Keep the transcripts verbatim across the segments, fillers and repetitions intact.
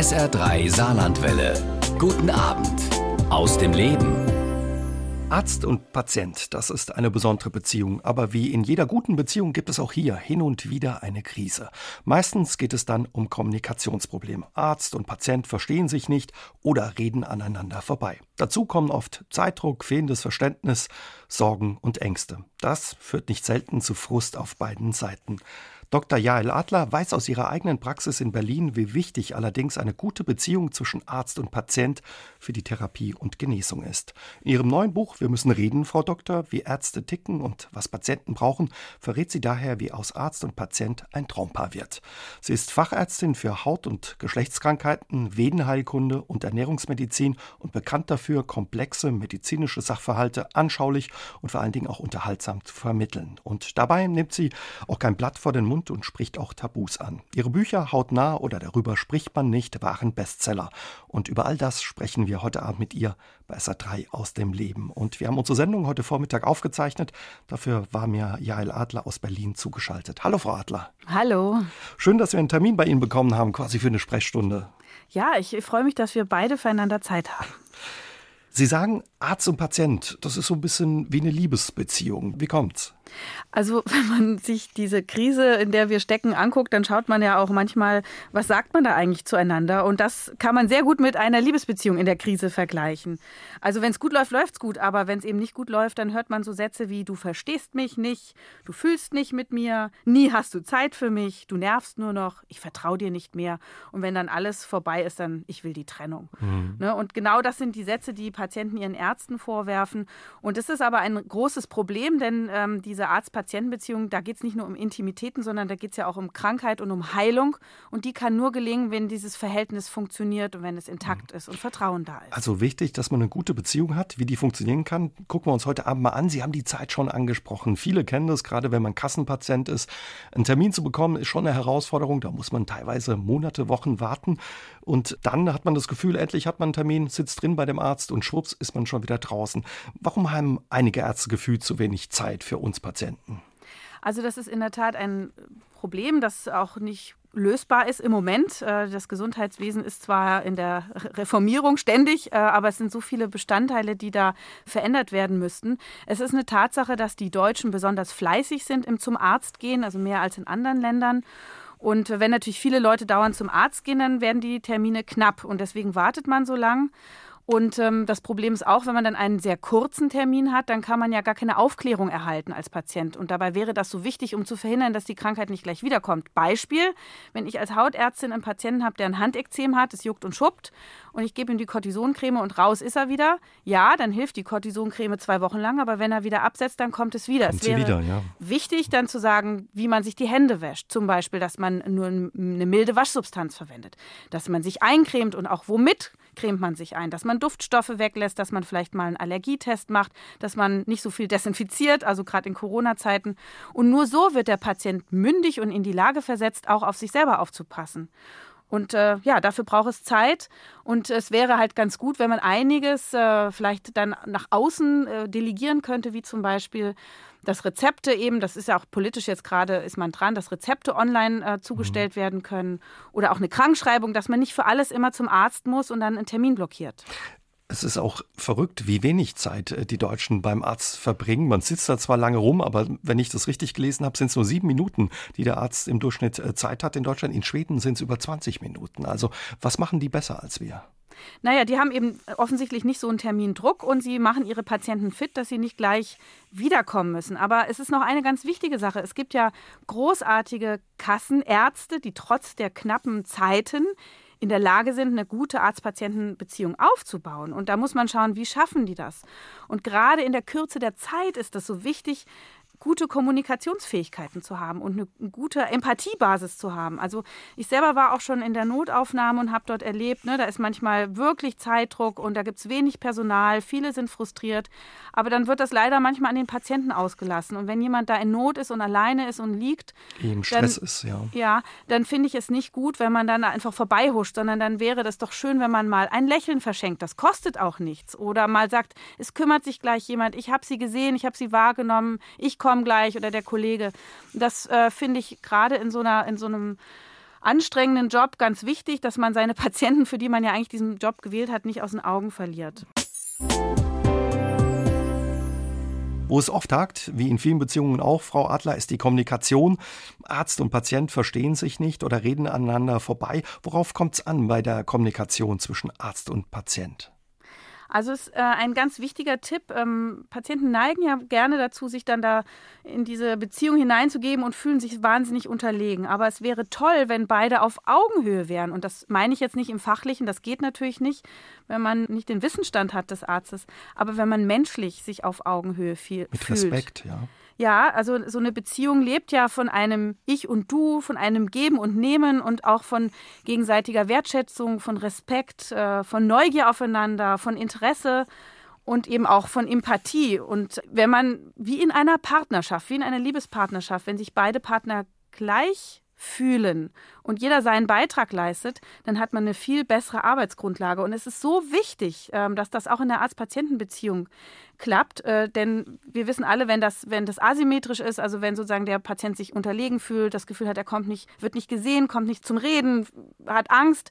S R drei Saarlandwelle. Guten Abend aus dem Leben. Arzt und Patient, das ist eine besondere Beziehung. Aber wie in jeder guten Beziehung gibt es auch hier hin und wieder eine Krise. Meistens geht es dann um Kommunikationsprobleme. Arzt und Patient verstehen sich nicht oder reden aneinander vorbei. Dazu kommen oft Zeitdruck, fehlendes Verständnis, Sorgen und Ängste. Das führt nicht selten zu Frust auf beiden Seiten. Doktor Yael Adler weiß aus ihrer eigenen Praxis in Berlin, wie wichtig allerdings eine gute Beziehung zwischen Arzt und Patient für die Therapie und Genesung ist. In ihrem neuen Buch Wir müssen reden, Frau Doktor, wie Ärzte ticken und was Patienten brauchen, verrät sie daher, wie aus Arzt und Patient ein Traumpaar wird. Sie ist Fachärztin für Haut- und Geschlechtskrankheiten, Venenheilkunde und Ernährungsmedizin und bekannt dafür, komplexe medizinische Sachverhalte anschaulich und vor allen Dingen auch unterhaltsam zu vermitteln. Und dabei nimmt sie auch kein Blatt vor den Mund und spricht auch Tabus an. Ihre Bücher Hautnah oder Darüber spricht man nicht waren Bestseller. Und über all das sprechen wir heute Abend mit ihr bei S R drei aus dem Leben. Und wir haben unsere Sendung heute Vormittag aufgezeichnet. Dafür war mir Yael Adler aus Berlin zugeschaltet. Hallo Frau Adler. Hallo. Schön, dass wir einen Termin bei Ihnen bekommen haben, quasi für eine Sprechstunde. Ja, ich freue mich, dass wir beide füreinander Zeit haben. Sie sagen Arzt und Patient, das ist so ein bisschen wie eine Liebesbeziehung. Wie kommt's? Also wenn man sich diese Krise, in der wir stecken, anguckt, dann schaut man ja auch manchmal, was sagt man da eigentlich zueinander? Und das kann man sehr gut mit einer Liebesbeziehung in der Krise vergleichen. Also wenn es gut läuft, läuft's gut. Aber wenn es eben nicht gut läuft, dann hört man so Sätze wie: Du verstehst mich nicht, du fühlst nicht mit mir, nie hast du Zeit für mich, du nervst nur noch, ich vertraue dir nicht mehr. Und wenn dann alles vorbei ist, dann: Ich will die Trennung. Mhm. Ne? Und genau das sind die Sätze, die Patienten ihren Ärzten vorwerfen. Und das ist aber ein großes Problem, denn ähm, diese Arzt-Patienten-Beziehung, da geht es nicht nur um Intimitäten, sondern da geht es ja auch um Krankheit und um Heilung. Und die kann nur gelingen, wenn dieses Verhältnis funktioniert und wenn es intakt ist und Vertrauen da ist. Also wichtig, dass man eine gute Beziehung hat. Wie die funktionieren kann, gucken wir uns heute Abend mal an. Sie haben die Zeit schon angesprochen. Viele kennen das, gerade wenn man Kassenpatient ist. Einen Termin zu bekommen, ist schon eine Herausforderung. Da muss man teilweise Monate, Wochen warten. Und dann hat man das Gefühl, endlich hat man einen Termin, sitzt drin bei dem Arzt und schwupps ist man schon wieder draußen. Warum haben einige Ärzte gefühlt zu wenig Zeit für uns Patienten? Also das ist in der Tat ein Problem, das auch nicht lösbar ist im Moment. Das Gesundheitswesen ist zwar in der Reformierung ständig, aber es sind so viele Bestandteile, die da verändert werden müssten. Es ist eine Tatsache, dass die Deutschen besonders fleißig sind im zum Arzt gehen, also mehr als in anderen Ländern. Und wenn natürlich viele Leute dauernd zum Arzt gehen, dann werden die Termine knapp und deswegen wartet man so lang. Und ähm, das Problem ist auch, wenn man dann einen sehr kurzen Termin hat, dann kann man ja gar keine Aufklärung erhalten als Patient. Und dabei wäre das so wichtig, um zu verhindern, dass die Krankheit nicht gleich wiederkommt. Beispiel, wenn ich als Hautärztin einen Patienten habe, der ein Handekzem hat, es juckt und schuppt und ich gebe ihm die Kortisoncreme und raus ist er wieder. Ja, dann hilft die Kortisoncreme zwei Wochen lang, aber wenn er wieder absetzt, dann kommt es wieder. Kommt es wäre wieder, ja. Wichtig, dann zu sagen, wie man sich die Hände wäscht. Zum Beispiel, dass man nur eine milde Waschsubstanz verwendet, dass man sich eincremt und auch womit cremt man sich ein, dass man Duftstoffe weglässt, dass man vielleicht mal einen Allergietest macht, dass man nicht so viel desinfiziert, also gerade in Corona-Zeiten. Und nur so wird der Patient mündig und in die Lage versetzt, auch auf sich selber aufzupassen. Und äh, ja, dafür braucht es Zeit. Und es wäre halt ganz gut, wenn man einiges äh, vielleicht dann nach außen äh, delegieren könnte, wie zum Beispiel, dass Rezepte eben, das ist ja auch politisch jetzt gerade, ist man dran, dass Rezepte online äh, zugestellt mhm. werden können. Oder auch eine Krankschreibung, dass man nicht für alles immer zum Arzt muss und dann einen Termin blockiert. Es ist auch verrückt, wie wenig Zeit die Deutschen beim Arzt verbringen. Man sitzt da zwar lange rum, aber wenn ich das richtig gelesen habe, sind es nur sieben Minuten, die der Arzt im Durchschnitt Zeit hat in Deutschland. In Schweden sind es über zwanzig Minuten. Also was machen die besser als wir? Naja, die haben eben offensichtlich nicht so einen Termindruck und sie machen ihre Patienten fit, dass sie nicht gleich wiederkommen müssen. Aber es ist noch eine ganz wichtige Sache. Es gibt ja großartige Kassenärzte, die trotz der knappen Zeiten in der Lage sind, eine gute Arzt-Patienten-Beziehung aufzubauen. Und da muss man schauen, wie schaffen die das? Und gerade in der Kürze der Zeit ist das so wichtig, gute Kommunikationsfähigkeiten zu haben und eine gute Empathiebasis zu haben. Also ich selber war auch schon in der Notaufnahme und habe dort erlebt, ne, da ist manchmal wirklich Zeitdruck und da gibt es wenig Personal, viele sind frustriert, aber dann wird das leider manchmal an den Patienten ausgelassen. Und wenn jemand da in Not ist und alleine ist und liegt, im Stress dann, ist, ja. Ja, dann finde ich es nicht gut, wenn man dann einfach vorbeihuscht, sondern dann wäre das doch schön, wenn man mal ein Lächeln verschenkt. Das kostet auch nichts. Oder mal sagt, es kümmert sich gleich jemand, ich habe sie gesehen, ich habe sie wahrgenommen, ich komme gleich oder der Kollege. Das äh, finde ich gerade in so einer in so einem anstrengenden Job ganz wichtig, dass man seine Patienten, für die man ja eigentlich diesen Job gewählt hat, nicht aus den Augen verliert. Wo es oft hakt, wie in vielen Beziehungen auch, Frau Adler, ist die Kommunikation. Arzt und Patient verstehen sich nicht oder reden aneinander vorbei. Worauf kommt es an bei der Kommunikation zwischen Arzt und Patient? Also ist äh, ein ganz wichtiger Tipp. Ähm, Patienten neigen ja gerne dazu, sich dann da in diese Beziehung hineinzugeben und fühlen sich wahnsinnig unterlegen. Aber es wäre toll, wenn beide auf Augenhöhe wären. Und das meine ich jetzt nicht im Fachlichen. Das geht natürlich nicht, wenn man nicht den Wissensstand hat des Arztes. Aber wenn man menschlich sich auf Augenhöhe viel fühlt. Mit Respekt, ja. Ja, also so eine Beziehung lebt ja von einem Ich und Du, von einem Geben und Nehmen und auch von gegenseitiger Wertschätzung, von Respekt, von Neugier aufeinander, von Interesse und eben auch von Empathie. Und wenn man, wie in einer Partnerschaft, wie in einer Liebespartnerschaft, wenn sich beide Partner gleich fühlen und jeder seinen Beitrag leistet, dann hat man eine viel bessere Arbeitsgrundlage. Und es ist so wichtig, dass das auch in der Arzt-Patienten-Beziehung klappt. Denn wir wissen alle, wenn das, wenn das asymmetrisch ist, also wenn sozusagen der Patient sich unterlegen fühlt, das Gefühl hat, er kommt nicht, wird nicht gesehen, kommt nicht zum Reden, hat Angst,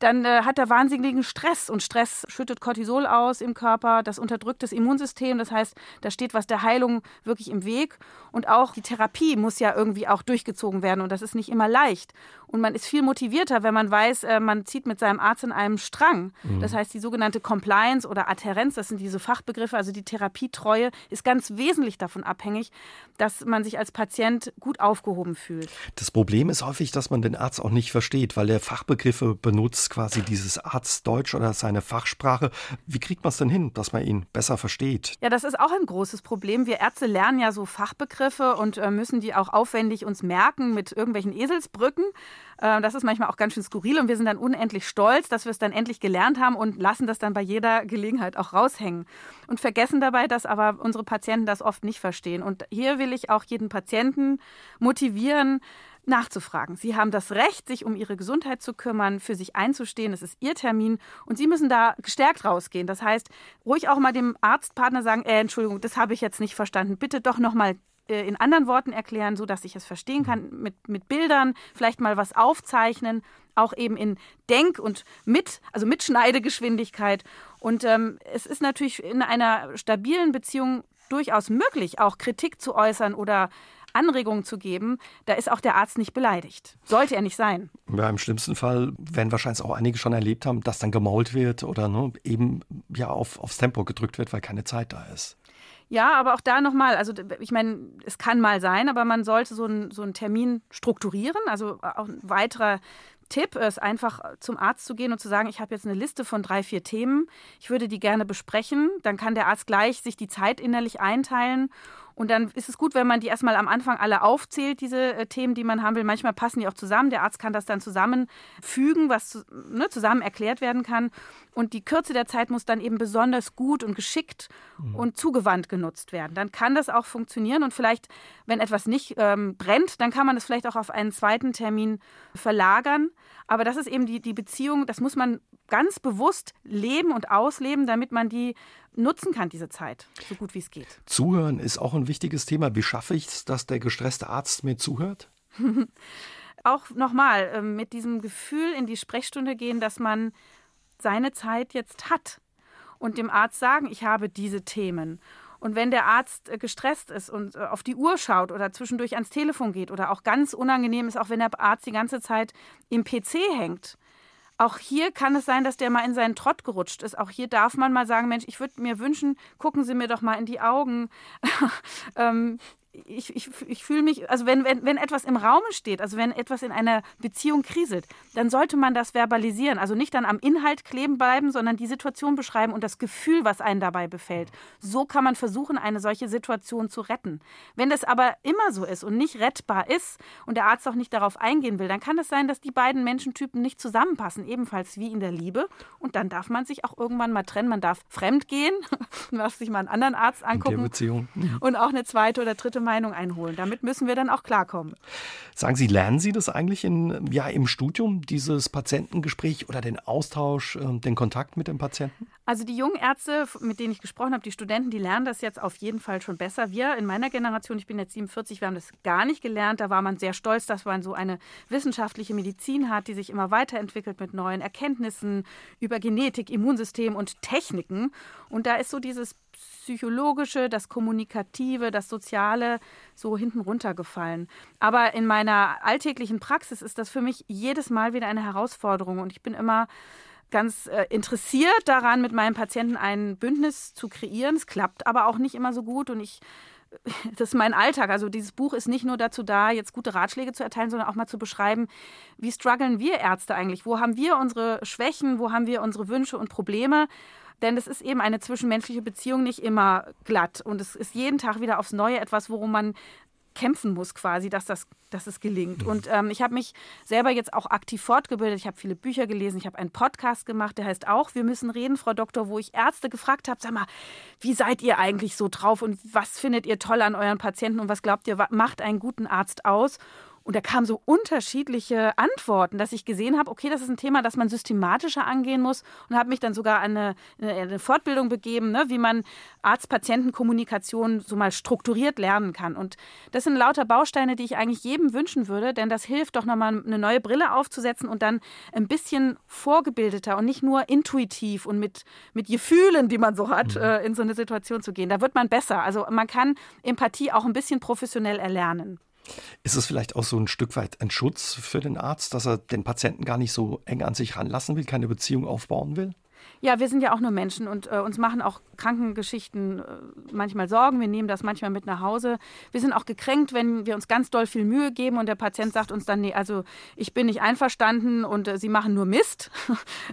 dann äh, hat er wahnsinnigen Stress. Und Stress schüttet Cortisol aus im Körper, das unterdrückt das Immunsystem. Das heißt, da steht was der Heilung wirklich im Weg. Und auch die Therapie muss ja irgendwie auch durchgezogen werden. Und das ist nicht immer leicht. Und man ist viel motivierter, wenn man weiß, äh, man zieht mit seinem Arzt in einem Strang. Mhm. Das heißt, die sogenannte Compliance oder Adhärenz, das sind diese Fachbegriffe, also die Therapietreue, ist ganz wesentlich davon abhängig, dass man sich als Patient gut aufgehoben fühlt. Das Problem ist häufig, dass man den Arzt auch nicht versteht, weil er Fachbegriffe benutzt, quasi dieses Arztdeutsch oder seine Fachsprache. Wie kriegt man es denn hin, dass man ihn besser versteht? Ja, das ist auch ein großes Problem. Wir Ärzte lernen ja so Fachbegriffe und äh, müssen die auch aufwendig uns merken mit irgendwelchen Eselsbrücken. Äh, das ist manchmal auch ganz schön skurril und wir sind dann unendlich stolz, dass wir es dann endlich gelernt haben und lassen das dann bei jeder Gelegenheit auch raushängen. Und vergessen dabei, dass aber unsere Patienten das oft nicht verstehen. Und hier will ich auch jeden Patienten motivieren, nachzufragen. Sie haben das Recht, sich um ihre Gesundheit zu kümmern, für sich einzustehen. Es ist ihr Termin und sie müssen da gestärkt rausgehen. Das heißt, ruhig auch mal dem Arztpartner sagen, äh, Entschuldigung, das habe ich jetzt nicht verstanden. Bitte doch nochmal äh, in anderen Worten erklären, sodass ich es verstehen kann, mit, mit Bildern, vielleicht mal was aufzeichnen, auch eben in Denk- und mit, also Mitschneidegeschwindigkeit. Und ähm, es ist natürlich in einer stabilen Beziehung durchaus möglich, auch Kritik zu äußern oder Anregungen zu geben, da ist auch der Arzt nicht beleidigt. Sollte er nicht sein. Ja, im schlimmsten Fall werden wahrscheinlich auch einige schon erlebt haben, dass dann gemault wird oder ne, eben ja, auf, aufs Tempo gedrückt wird, weil keine Zeit da ist. Ja, aber auch da nochmal, also ich meine, es kann mal sein, aber man sollte so einen, so einen Termin strukturieren, also auch ein weiterer Tipp ist einfach, zum Arzt zu gehen und zu sagen, ich habe jetzt eine Liste von drei, vier Themen, ich würde die gerne besprechen, dann kann der Arzt gleich sich die Zeit innerlich einteilen und dann ist es gut, wenn man die erstmal am Anfang alle aufzählt, diese Themen, die man haben will, manchmal passen die auch zusammen, der Arzt kann das dann zusammenfügen, was ne, zusammen erklärt werden kann und die Kürze der Zeit muss dann eben besonders gut und geschickt mhm. und zugewandt genutzt werden, dann kann das auch funktionieren und vielleicht, wenn etwas nicht ähm, brennt, dann kann man das vielleicht auch auf einen zweiten Termin verlagern. Aber das ist eben die, die Beziehung, das muss man ganz bewusst leben und ausleben, damit man die nutzen kann, diese Zeit, so gut wie es geht. Zuhören ist auch ein wichtiges Thema. Wie schaffe ich es, dass der gestresste Arzt mir zuhört? Auch nochmal, mit diesem Gefühl in die Sprechstunde gehen, dass man seine Zeit jetzt hat und dem Arzt sagen, ich habe diese Themen. Und wenn der Arzt gestresst ist und auf die Uhr schaut oder zwischendurch ans Telefon geht oder auch ganz unangenehm ist, auch wenn der Arzt die ganze Zeit im P C hängt, auch hier kann es sein, dass der mal in seinen Trott gerutscht ist. Auch hier darf man mal sagen, Mensch, ich würde mir wünschen, gucken Sie mir doch mal in die Augen. ähm, ich, ich, ich fühle mich, also wenn, wenn, wenn etwas im Raume steht, also wenn etwas in einer Beziehung kriselt, dann sollte man das verbalisieren. Also nicht dann am Inhalt kleben bleiben, sondern die Situation beschreiben und das Gefühl, was einen dabei befällt. So kann man versuchen, eine solche Situation zu retten. Wenn das aber immer so ist und nicht rettbar ist und der Arzt auch nicht darauf eingehen will, dann kann es sein, dass die beiden Menschentypen nicht zusammenpassen, ebenfalls wie in der Liebe. Und dann darf man sich auch irgendwann mal trennen. Man darf fremd gehen, man darf sich mal einen anderen Arzt angucken. In der Beziehung. Und auch eine zweite oder dritte Meinung einholen. Damit müssen wir dann auch klarkommen. Sagen Sie, lernen Sie das eigentlich in, ja, im Studium, dieses Patientengespräch oder den Austausch, den Kontakt mit dem Patienten? Also die jungen Ärzte, mit denen ich gesprochen habe, die Studenten, die lernen das jetzt auf jeden Fall schon besser. Wir in meiner Generation, ich bin jetzt siebenundvierzig, wir haben das gar nicht gelernt. Da war man sehr stolz, dass man so eine wissenschaftliche Medizin hat, die sich immer weiterentwickelt mit neuen Erkenntnissen über Genetik, Immunsystem und Techniken. Und da ist so dieses Psychologische, das Kommunikative, das Soziale so hinten runtergefallen. Aber in meiner alltäglichen Praxis ist das für mich jedes Mal wieder eine Herausforderung. Und ich bin immer ganz äh, interessiert daran, mit meinen Patienten ein Bündnis zu kreieren. Es klappt aber auch nicht immer so gut und ich, das ist mein Alltag. Also dieses Buch ist nicht nur dazu da, jetzt gute Ratschläge zu erteilen, sondern auch mal zu beschreiben, wie strugglen wir Ärzte eigentlich? Wo haben wir unsere Schwächen? Wo haben wir unsere Wünsche und Probleme? Denn es ist eben eine zwischenmenschliche Beziehung nicht immer glatt und es ist jeden Tag wieder aufs Neue etwas, worum man kämpfen muss quasi, dass, das, dass es gelingt. Und ähm, ich habe mich selber jetzt auch aktiv fortgebildet. Ich habe viele Bücher gelesen. Ich habe einen Podcast gemacht, der heißt auch Wir müssen reden, Frau Doktor, wo ich Ärzte gefragt habe, sag mal, wie seid ihr eigentlich so drauf und was findet ihr toll an euren Patienten und was glaubt ihr, macht einen guten Arzt aus? Und da kamen so unterschiedliche Antworten, dass ich gesehen habe, okay, das ist ein Thema, das man systematischer angehen muss und habe mich dann sogar an eine, eine Fortbildung begeben, ne, wie man Arzt-Patienten-Kommunikation so mal strukturiert lernen kann. Und das sind lauter Bausteine, die ich eigentlich jedem wünschen würde, denn das hilft doch nochmal, eine neue Brille aufzusetzen und dann ein bisschen vorgebildeter und nicht nur intuitiv und mit, mit Gefühlen, die man so hat, mhm. äh, in so eine Situation zu gehen. Da wird man besser. Also man kann Empathie auch ein bisschen professionell erlernen. Ist es vielleicht auch so ein Stück weit ein Schutz für den Arzt, dass er den Patienten gar nicht so eng an sich ranlassen will, keine Beziehung aufbauen will? Ja, wir sind ja auch nur Menschen und äh, uns machen auch Krankengeschichten äh, manchmal Sorgen. Wir nehmen das manchmal mit nach Hause. Wir sind auch gekränkt, wenn wir uns ganz doll viel Mühe geben und der Patient sagt uns dann, nee, also ich bin nicht einverstanden und äh, Sie machen nur Mist.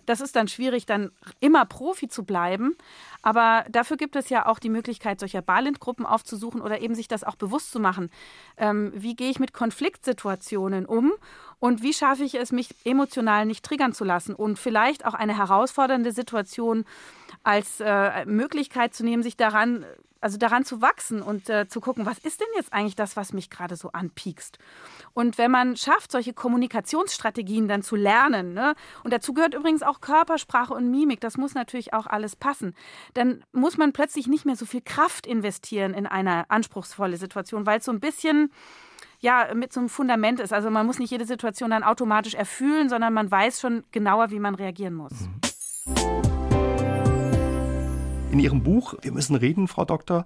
Das ist dann schwierig, dann immer Profi zu bleiben. Aber dafür gibt es ja auch die Möglichkeit, solcher Balintgruppen aufzusuchen oder eben sich das auch bewusst zu machen. Ähm, wie gehe ich mit Konfliktsituationen um und wie schaffe ich es, mich emotional nicht triggern zu lassen und vielleicht auch eine herausfordernde Situation als äh, Möglichkeit zu nehmen, sich daran, also daran zu wachsen und äh, zu gucken, was ist denn jetzt eigentlich das, was mich gerade so anpiekst? Und wenn man schafft, solche Kommunikationsstrategien dann zu lernen, ne, und dazu gehört übrigens auch Körpersprache und Mimik, das muss natürlich auch alles passen, dann muss man plötzlich nicht mehr so viel Kraft investieren in eine anspruchsvolle Situation, weil es so ein bisschen ja, mit so einem Fundament ist. Also man muss nicht jede Situation dann automatisch erfühlen, sondern man weiß schon genauer, wie man reagieren muss. Mhm. In Ihrem Buch Wir müssen reden, Frau Doktor,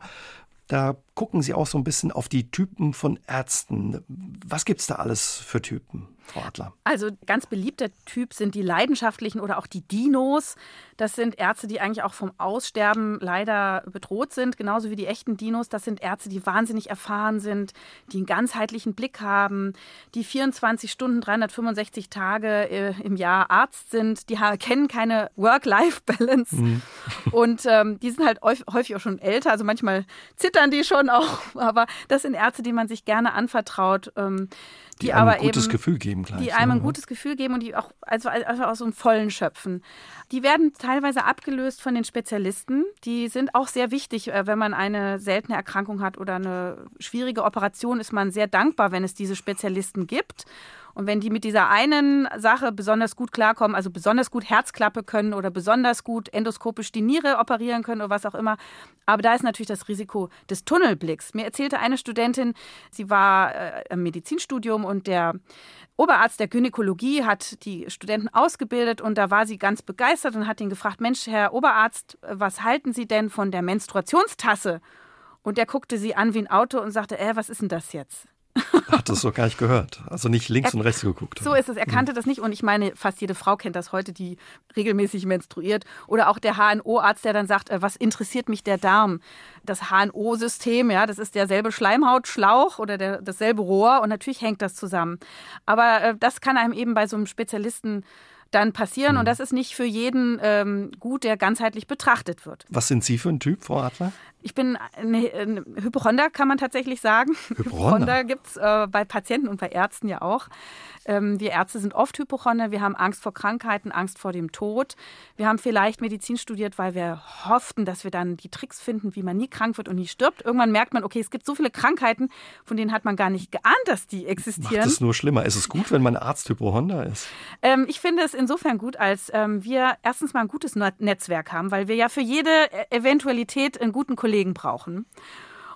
da gucken Sie auch so ein bisschen auf die Typen von Ärzten. Was gibt es da alles für Typen, Frau Adler? Also ganz beliebter Typ sind die Leidenschaftlichen oder auch die Dinos. Das sind Ärzte, die eigentlich auch vom Aussterben leider bedroht sind, genauso wie die echten Dinos. Das sind Ärzte, die wahnsinnig erfahren sind, die einen ganzheitlichen Blick haben, die vierundzwanzig Stunden, dreihundertfünfundsechzig Tage äh, im Jahr Arzt sind. Die kennen keine Work-Life-Balance. Mhm. Und ähm, die sind halt häufig auch schon älter, also manchmal zittern die schon auch. Aber das sind Ärzte, die man sich gerne anvertraut, ähm, die, die einem aber ein gutes eben, Gefühl geben gleich. Die einem ein gutes Gefühl geben und die auch also, also aus so einem Vollen schöpfen. Die werden teilweise abgelöst von den Spezialisten. Die sind auch sehr wichtig, wenn man eine seltene Erkrankung hat oder eine schwierige Operation, ist man sehr dankbar, wenn es diese Spezialisten gibt. Und wenn die mit dieser einen Sache besonders gut klarkommen, also besonders gut Herzklappe können oder besonders gut endoskopisch die Niere operieren können oder was auch immer. Aber da ist natürlich das Risiko des Tunnelblicks. Mir erzählte eine Studentin, sie war äh, im Medizinstudium und der Oberarzt der Gynäkologie hat die Studenten ausgebildet und da war sie ganz begeistert und hat ihn gefragt, Mensch, Herr Oberarzt, was halten Sie denn von der Menstruationstasse? Und der guckte sie an wie ein Auto und sagte, äh, was ist denn das jetzt? Hat das so gar nicht gehört. Also nicht links er, und rechts geguckt. So ist es. Er kannte mhm. das nicht. Und ich meine, fast jede Frau kennt das heute, die regelmäßig menstruiert. Oder auch der H N O-Arzt, der dann sagt, was interessiert mich der Darm? Das H N O-System, ja, das ist derselbe Schleimhautschlauch oder der, dasselbe Rohr. Und natürlich hängt das zusammen. Aber äh, das kann einem eben bei so einem Spezialisten dann passieren. Mhm. Und das ist nicht für jeden ähm, gut, der ganzheitlich betrachtet wird. Was sind Sie für ein Typ, Frau Adler? Ich bin eine, eine Hypochonder, kann man tatsächlich sagen. Hypochonder gibt es äh, bei Patienten und bei Ärzten ja auch. Ähm, wir Ärzte sind oft Hypochonder. Wir haben Angst vor Krankheiten, Angst vor dem Tod. Wir haben vielleicht Medizin studiert, weil wir hofften, dass wir dann die Tricks finden, wie man nie krank wird und nie stirbt. Irgendwann merkt man, okay, es gibt so viele Krankheiten, von denen hat man gar nicht geahnt, dass die existieren. Macht es nur schlimmer. Ist es gut, wenn man Arzt Hypochonder ist? Ähm, ich finde es insofern gut, als ähm, wir erstens mal ein gutes Netzwerk haben, weil wir ja für jede Eventualität einen guten Kollegen brauchen.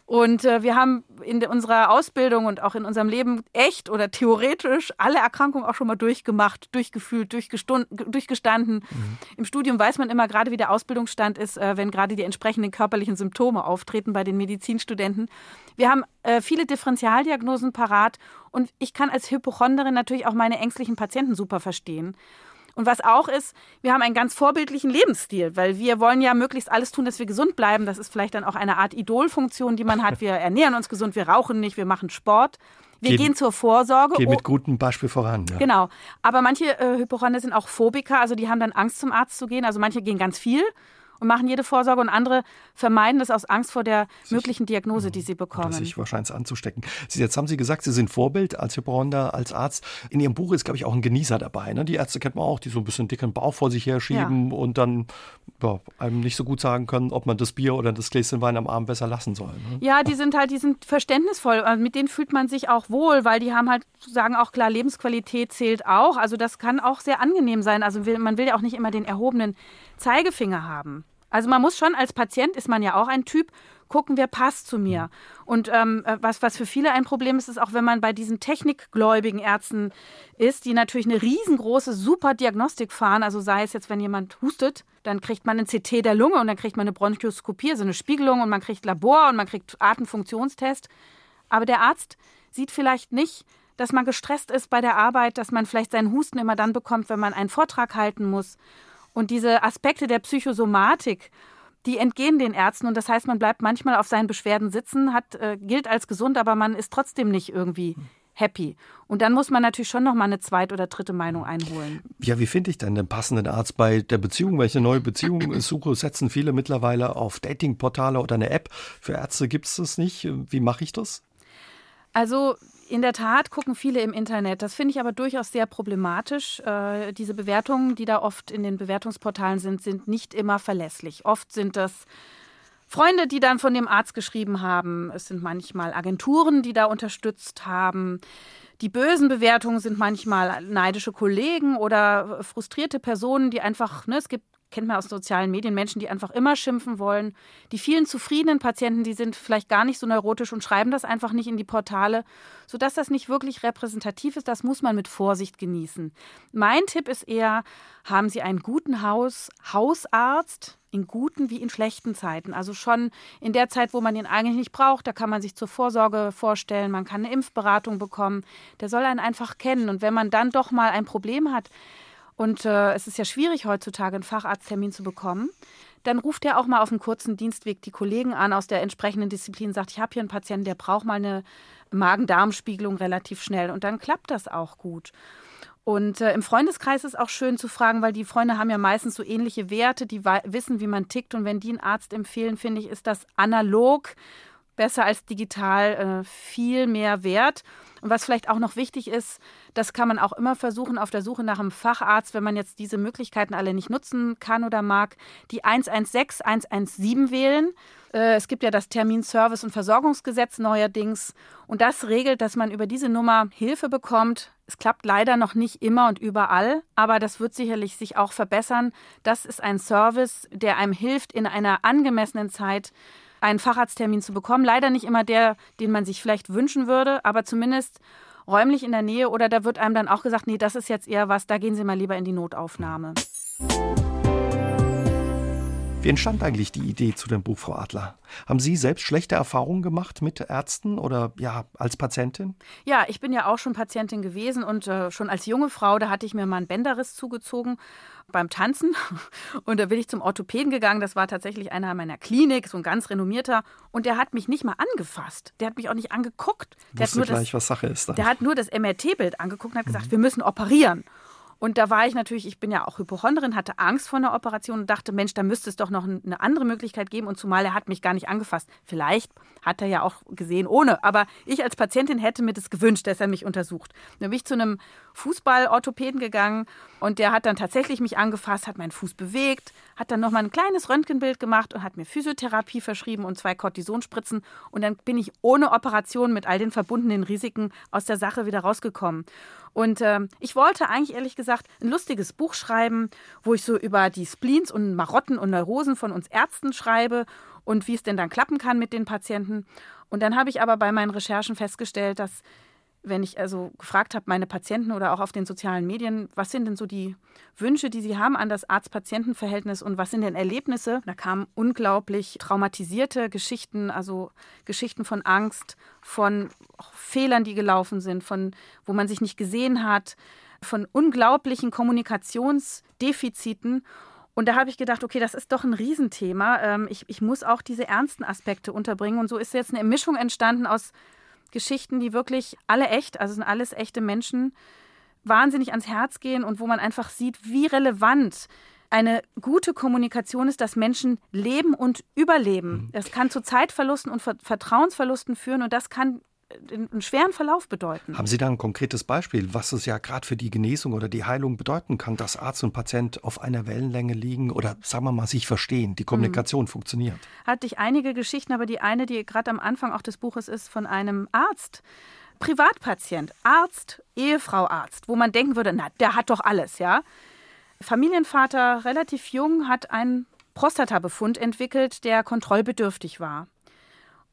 Und äh, wir haben in unserer Ausbildung und auch in unserem Leben echt oder theoretisch alle Erkrankungen auch schon mal durchgemacht, durchgefühlt, durchgestanden. Mhm. Im Studium weiß man immer gerade, wie der Ausbildungsstand ist, äh, wenn gerade die entsprechenden körperlichen Symptome auftreten bei den Medizinstudenten. Wir haben äh, viele Differentialdiagnosen parat und ich kann als Hypochonderin natürlich auch meine ängstlichen Patienten super verstehen. Und was auch ist, wir haben einen ganz vorbildlichen Lebensstil, weil wir wollen ja möglichst alles tun, dass wir gesund bleiben. Das ist vielleicht dann auch eine Art Idolfunktion, die man hat. Wir ernähren uns gesund, wir rauchen nicht, wir machen Sport. Wir gehen, gehen zur Vorsorge. Gehen mit gutem Beispiel voran. Ja. Genau. Aber manche äh, Hypochonder sind auch Phobiker, also die haben dann Angst, zum Arzt zu gehen. Also manche gehen ganz viel und machen jede Vorsorge und andere vermeiden das aus Angst vor der sich, möglichen Diagnose, die sie bekommen. Oder sich wahrscheinlich anzustecken. Sie, jetzt haben Sie gesagt, Sie sind Vorbild als Hypochonder, als Arzt. In Ihrem Buch ist, glaube ich, auch ein Genießer dabei. Ne? Die Ärzte kennt man auch, die so ein bisschen dicken Bauch vor sich herschieben ja. und dann ja, einem nicht so gut sagen können, ob man das Bier oder das Gläschen Wein am Abend besser lassen soll. Ne? Ja, die sind halt, die sind verständnisvoll. Mit denen fühlt man sich auch wohl, weil die haben halt, sagen auch klar, Lebensqualität zählt auch. Also das kann auch sehr angenehm sein. Also man will ja auch nicht immer den erhobenen Zeigefinger haben. Also man muss schon, als Patient ist man ja auch ein Typ, gucken, wer passt zu mir. Und ähm, was, was für viele ein Problem ist, ist auch, wenn man bei diesen technikgläubigen Ärzten ist, die natürlich eine riesengroße, super Diagnostik fahren. Also sei es jetzt, wenn jemand hustet, dann kriegt man einen C T der Lunge und dann kriegt man eine Bronchoskopie, also eine Spiegelung und man kriegt Labor und man kriegt Atemfunktionstest. Aber der Arzt sieht vielleicht nicht, dass man gestresst ist bei der Arbeit, dass man vielleicht seinen Husten immer dann bekommt, wenn man einen Vortrag halten muss. Und diese Aspekte der Psychosomatik, die entgehen den Ärzten. Und das heißt, man bleibt manchmal auf seinen Beschwerden sitzen, hat, äh, gilt als gesund, aber man ist trotzdem nicht irgendwie happy. Und dann muss man natürlich schon nochmal eine zweite oder dritte Meinung einholen. Ja, wie finde ich denn den passenden Arzt bei der Beziehung? Wenn ich eine neue Beziehung suche, setzen viele mittlerweile auf Datingportale oder eine App. Für Ärzte gibt es das nicht. Wie mache ich das? Also in der Tat gucken viele im Internet. Das finde ich aber durchaus sehr problematisch. Äh, diese Bewertungen, die da oft in den Bewertungsportalen sind, sind nicht immer verlässlich. Oft sind das Freunde, die dann von dem Arzt geschrieben haben. Es sind manchmal Agenturen, die da unterstützt haben. Die bösen Bewertungen sind manchmal neidische Kollegen oder frustrierte Personen, die einfach, ne, es gibt, kennt man aus sozialen Medien, Menschen, die einfach immer schimpfen wollen. Die vielen zufriedenen Patienten, die sind vielleicht gar nicht so neurotisch und schreiben das einfach nicht in die Portale, sodass das nicht wirklich repräsentativ ist. Das muss man mit Vorsicht genießen. Mein Tipp ist eher, haben Sie einen guten Haus, Hausarzt, in guten wie in schlechten Zeiten. Also schon in der Zeit, wo man ihn eigentlich nicht braucht, da kann man sich zur Vorsorge vorstellen, man kann eine Impfberatung bekommen. Der soll einen einfach kennen. Und wenn man dann doch mal ein Problem hat, und äh, es ist ja schwierig heutzutage, einen Facharzttermin zu bekommen, dann ruft er auch mal auf einen kurzen Dienstweg die Kollegen an aus der entsprechenden Disziplin, sagt, ich habe hier einen Patienten, der braucht mal eine Magen-Darm-Spiegelung relativ schnell. Und dann klappt das auch gut. Und äh, im Freundeskreis ist auch schön zu fragen, weil die Freunde haben ja meistens so ähnliche Werte, die we- wissen, wie man tickt. Und wenn die einen Arzt empfehlen, finde ich, ist das analog besser als digital äh, viel mehr wert. Und was vielleicht auch noch wichtig ist, das kann man auch immer versuchen auf der Suche nach einem Facharzt, wenn man jetzt diese Möglichkeiten alle nicht nutzen kann oder mag, die eins eins sechs, eins eins sieben wählen. Äh, es gibt ja das Terminservice- und Versorgungsgesetz neuerdings. Und das regelt, dass man über diese Nummer Hilfe bekommt. Es klappt leider noch nicht immer und überall, aber das wird sicherlich sich auch verbessern. Das ist ein Service, der einem hilft, in einer angemessenen Zeit einen Facharzttermin zu bekommen. Leider nicht immer der, den man sich vielleicht wünschen würde, aber zumindest räumlich in der Nähe. Oder da wird einem dann auch gesagt, nee, das ist jetzt eher was, da gehen Sie mal lieber in die Notaufnahme. Wie entstand eigentlich die Idee zu dem Buch, Frau Adler? Haben Sie selbst schlechte Erfahrungen gemacht mit Ärzten oder ja als Patientin? Ja, ich bin ja auch schon Patientin gewesen und äh, schon als junge Frau, da hatte ich mir mal einen Bänderriss zugezogen beim Tanzen und da bin ich zum Orthopäden gegangen. Das war tatsächlich einer meiner Klinik, so ein ganz renommierter und der hat mich nicht mal angefasst. Der hat mich auch nicht angeguckt. Der wusste hat nur gleich, das, was Sache ist. Dann. Der hat nur das M R T-Bild angeguckt und hat gesagt, mhm. wir müssen operieren. Und da war ich natürlich, ich bin ja auch Hypochonderin, hatte Angst vor einer Operation und dachte, Mensch, da müsste es doch noch eine andere Möglichkeit geben. Und zumal er hat mich gar nicht angefasst. Vielleicht hat er ja auch gesehen ohne. Aber ich als Patientin hätte mir das gewünscht, dass er mich untersucht. Dann bin ich zu einem Fußballorthopäden gegangen und der hat dann tatsächlich mich angefasst, hat meinen Fuß bewegt, hat dann nochmal ein kleines Röntgenbild gemacht und hat mir Physiotherapie verschrieben und zwei Kortisonspritzen. Und dann bin ich ohne Operation mit all den verbundenen Risiken aus der Sache wieder rausgekommen. Und äh, ich wollte eigentlich ehrlich gesagt ein lustiges Buch schreiben, wo ich so über die Spleens und Marotten und Neurosen von uns Ärzten schreibe und wie es denn dann klappen kann mit den Patienten. Und dann habe ich aber bei meinen Recherchen festgestellt, dass, wenn ich also gefragt habe, meine Patienten oder auch auf den sozialen Medien, was sind denn so die Wünsche, die sie haben an das Arzt-Patienten-Verhältnis und was sind denn Erlebnisse? Da kamen unglaublich traumatisierte Geschichten, also Geschichten von Angst, von Fehlern, die gelaufen sind, von wo man sich nicht gesehen hat, von unglaublichen Kommunikationsdefiziten. Und da habe ich gedacht, okay, das ist doch ein Riesenthema. Ich, ich muss auch diese ernsten Aspekte unterbringen. Und so ist jetzt eine Mischung entstanden aus Geschichten, die wirklich alle echt, also sind alles echte Menschen, wahnsinnig ans Herz gehen und wo man einfach sieht, wie relevant eine gute Kommunikation ist, dass Menschen leben und überleben. Das kann zu Zeitverlusten und Vertrauensverlusten führen und das kann einen schweren Verlauf bedeuten. Haben Sie da ein konkretes Beispiel, was es ja gerade für die Genesung oder die Heilung bedeuten kann, dass Arzt und Patient auf einer Wellenlänge liegen oder, sagen wir mal, sich verstehen, die Kommunikation mhm. funktioniert? Hatte ich einige Geschichten, aber die eine, die gerade am Anfang auch des Buches ist, von einem Arzt, Privatpatient, Arzt, Ehefrau, Arzt, wo man denken würde, na, der hat doch alles, ja. Familienvater, relativ jung, hat einen Prostatabefund entwickelt, der kontrollbedürftig war.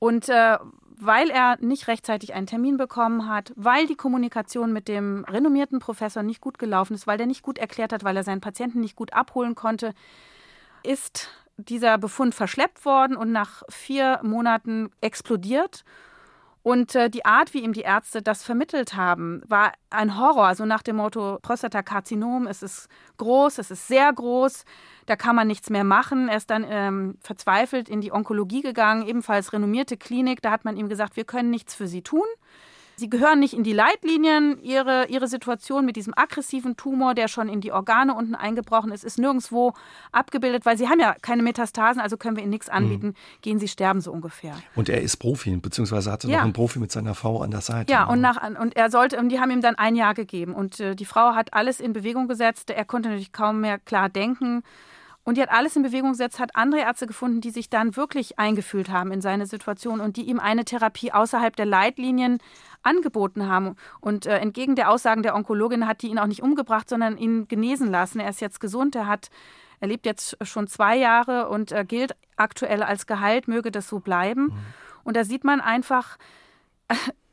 Und äh, weil er nicht rechtzeitig einen Termin bekommen hat, weil die Kommunikation mit dem renommierten Professor nicht gut gelaufen ist, weil der nicht gut erklärt hat, weil er seinen Patienten nicht gut abholen konnte, ist dieser Befund verschleppt worden und nach vier Monaten explodiert. Und äh, die Art, wie ihm die Ärzte das vermittelt haben, war ein Horror. So nach dem Motto, Prostatakarzinom, es ist groß, es ist sehr groß, da kann man nichts mehr machen. Er ist dann ähm, verzweifelt in die Onkologie gegangen, ebenfalls renommierte Klinik. Da hat man ihm gesagt, wir können nichts für Sie tun. Sie gehören nicht in die Leitlinien. Ihre, ihre Situation mit diesem aggressiven Tumor, der schon in die Organe unten eingebrochen ist, ist nirgendwo abgebildet, weil Sie haben ja keine Metastasen, also können wir Ihnen nichts anbieten. Mhm. Gehen Sie sterben, so ungefähr. Und er ist Profi, beziehungsweise hatte ja. noch einen Profi mit seiner Frau an der Seite. Ja, und, nach, und er sollte, und die haben ihm dann ein Jahr gegeben. Und äh, die Frau hat alles in Bewegung gesetzt. Er konnte natürlich kaum mehr klar denken. Und die hat alles in Bewegung gesetzt, hat andere Ärzte gefunden, die sich dann wirklich eingefühlt haben in seine Situation und die ihm eine Therapie außerhalb der Leitlinien angeboten haben. Und äh, entgegen der Aussagen der Onkologin hat die ihn auch nicht umgebracht, sondern ihn genesen lassen. Er ist jetzt gesund, er, hat, er lebt jetzt schon zwei Jahre und äh, gilt aktuell als geheilt, möge das so bleiben. Mhm. Und da sieht man einfach,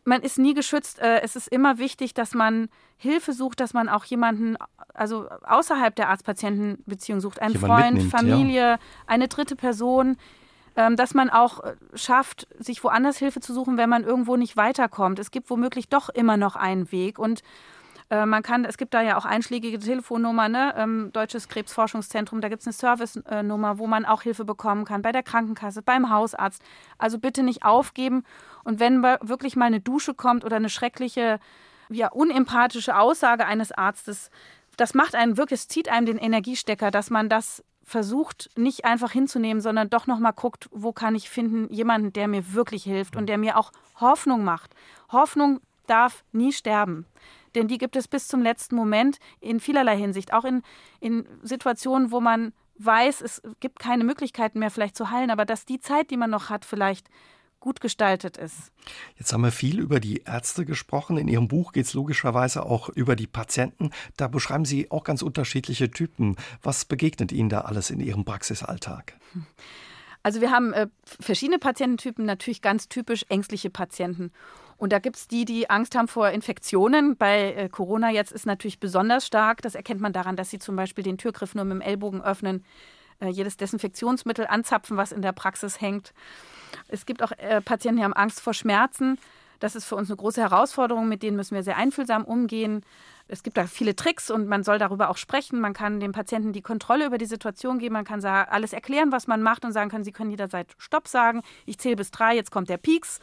man ist nie geschützt. Es ist immer wichtig, dass man Hilfe sucht, dass man auch jemanden, also außerhalb der Arzt-Patienten-Beziehung sucht, einen Freund, Familie, ja. eine dritte Person, dass man auch schafft, sich woanders Hilfe zu suchen, wenn man irgendwo nicht weiterkommt. Es gibt womöglich doch immer noch einen Weg und man kann, es gibt da ja auch einschlägige Telefonnummern, ne? Deutsches Krebsforschungszentrum, da gibt es eine Service-Nummer, wo man auch Hilfe bekommen kann, bei der Krankenkasse, beim Hausarzt. Also bitte nicht aufgeben. Und wenn wirklich mal eine Dusche kommt oder eine schreckliche, ja, unempathische Aussage eines Arztes, das macht einen wirklich, es zieht einem den Energiestecker, dass man das versucht, nicht einfach hinzunehmen, sondern doch nochmal guckt, wo kann ich finden, jemanden, der mir wirklich hilft und der mir auch Hoffnung macht. Hoffnung darf nie sterben. Denn die gibt es bis zum letzten Moment in vielerlei Hinsicht. Auch in, in Situationen, wo man weiß, es gibt keine Möglichkeiten mehr vielleicht zu heilen, aber dass die Zeit, die man noch hat, vielleicht gut gestaltet ist. Jetzt haben wir viel über die Ärzte gesprochen. In Ihrem Buch geht es logischerweise auch über die Patienten. Da beschreiben Sie auch ganz unterschiedliche Typen. Was begegnet Ihnen da alles in Ihrem Praxisalltag? Also wir haben äh, verschiedene Patiententypen, natürlich ganz typisch ängstliche Patienten. Und da gibt es die, die Angst haben vor Infektionen. Bei äh, Corona jetzt ist natürlich besonders stark. Das erkennt man daran, dass sie zum Beispiel den Türgriff nur mit dem Ellbogen öffnen, äh, jedes Desinfektionsmittel anzapfen, was in der Praxis hängt. Es gibt auch äh, Patienten, die haben Angst vor Schmerzen. Das ist für uns eine große Herausforderung. Mit denen müssen wir sehr einfühlsam umgehen. Es gibt da viele Tricks und man soll darüber auch sprechen. Man kann dem Patienten die Kontrolle über die Situation geben. Man kann alles erklären, was man macht und sagen können, Sie können jederzeit Stopp sagen. Ich zähle bis drei, jetzt kommt der Pieks.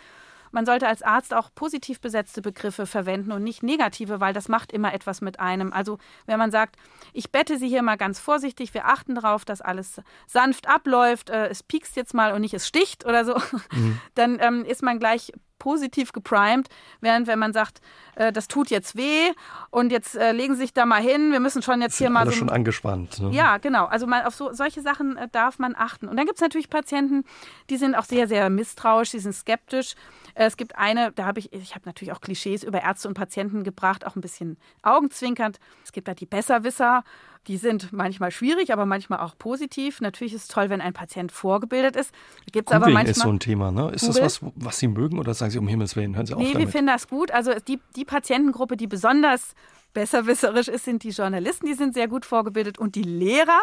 Man sollte als Arzt auch positiv besetzte Begriffe verwenden und nicht negative, weil das macht immer etwas mit einem. Also wenn man sagt, ich bette Sie hier mal ganz vorsichtig, wir achten darauf, dass alles sanft abläuft, äh, es piekst jetzt mal und nicht es sticht oder so, mhm. dann ähm, ist man gleich positiv geprimed, während wenn man sagt, äh, das tut jetzt weh und jetzt äh, legen Sie sich da mal hin, wir müssen schon jetzt hier mal so... schon angespannt. Ne? Ja, genau. Also man, auf so, solche Sachen äh, darf man achten. Und dann gibt es natürlich Patienten, die sind auch sehr, sehr misstrauisch, die sind skeptisch. Äh, es gibt eine, da habe ich, ich habe natürlich auch Klischees über Ärzte und Patienten gebracht, auch ein bisschen augenzwinkernd. Es gibt da die Besserwisser. Die sind manchmal schwierig, aber manchmal auch positiv. Natürlich ist es toll, wenn ein Patient vorgebildet ist. Gibt's aber manchmal ist so ein Thema, ne? Ist Google? Das was, was Sie mögen oder sagen Sie, um Himmels Willen, hören Sie auf damit? Nee, wir finden das gut. Also die, die Patientengruppe, die besonders besserwisserisch ist, sind die Journalisten. Die sind sehr gut vorgebildet und die Lehrer.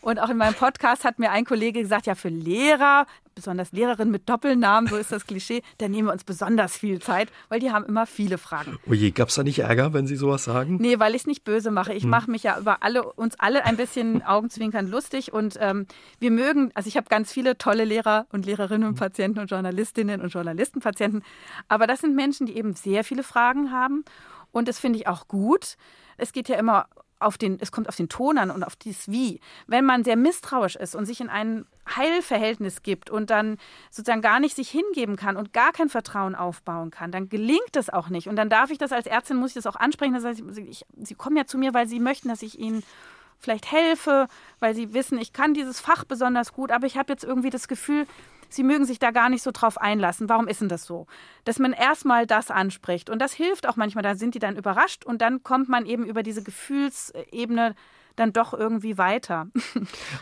Und auch in meinem Podcast hat mir ein Kollege gesagt, ja, für Lehrer, besonders Lehrerinnen mit Doppelnamen, so ist das Klischee, da nehmen wir uns besonders viel Zeit, weil die haben immer viele Fragen. Oje, gab es da nicht Ärger, wenn Sie sowas sagen? Nee, weil ich es nicht böse mache. Ich hm. mache mich ja über alle, uns alle ein bisschen augenzwinkernd lustig. Und ähm, wir mögen, also ich habe ganz viele tolle Lehrer und Lehrerinnen und Patienten und Journalistinnen und Journalistenpatienten. Aber das sind Menschen, die eben sehr viele Fragen haben. Und das finde ich auch gut. Es geht ja immer Auf den, es kommt auf den Ton an und auf das Wie. Wenn man sehr misstrauisch ist und sich in ein Heilverhältnis gibt und dann sozusagen gar nicht sich hingeben kann und gar kein Vertrauen aufbauen kann, dann gelingt das auch nicht. Und dann darf ich das als Ärztin, muss ich das auch ansprechen. Das heißt, ich, Sie kommen ja zu mir, weil Sie möchten, dass ich Ihnen vielleicht helfe, weil Sie wissen, ich kann dieses Fach besonders gut, aber ich habe jetzt irgendwie das Gefühl, Sie mögen sich da gar nicht so drauf einlassen. Warum ist denn das so? Dass man erstmal das anspricht. Und das hilft auch manchmal. Da sind die dann überrascht und dann kommt man eben über diese Gefühlsebene dann doch irgendwie weiter.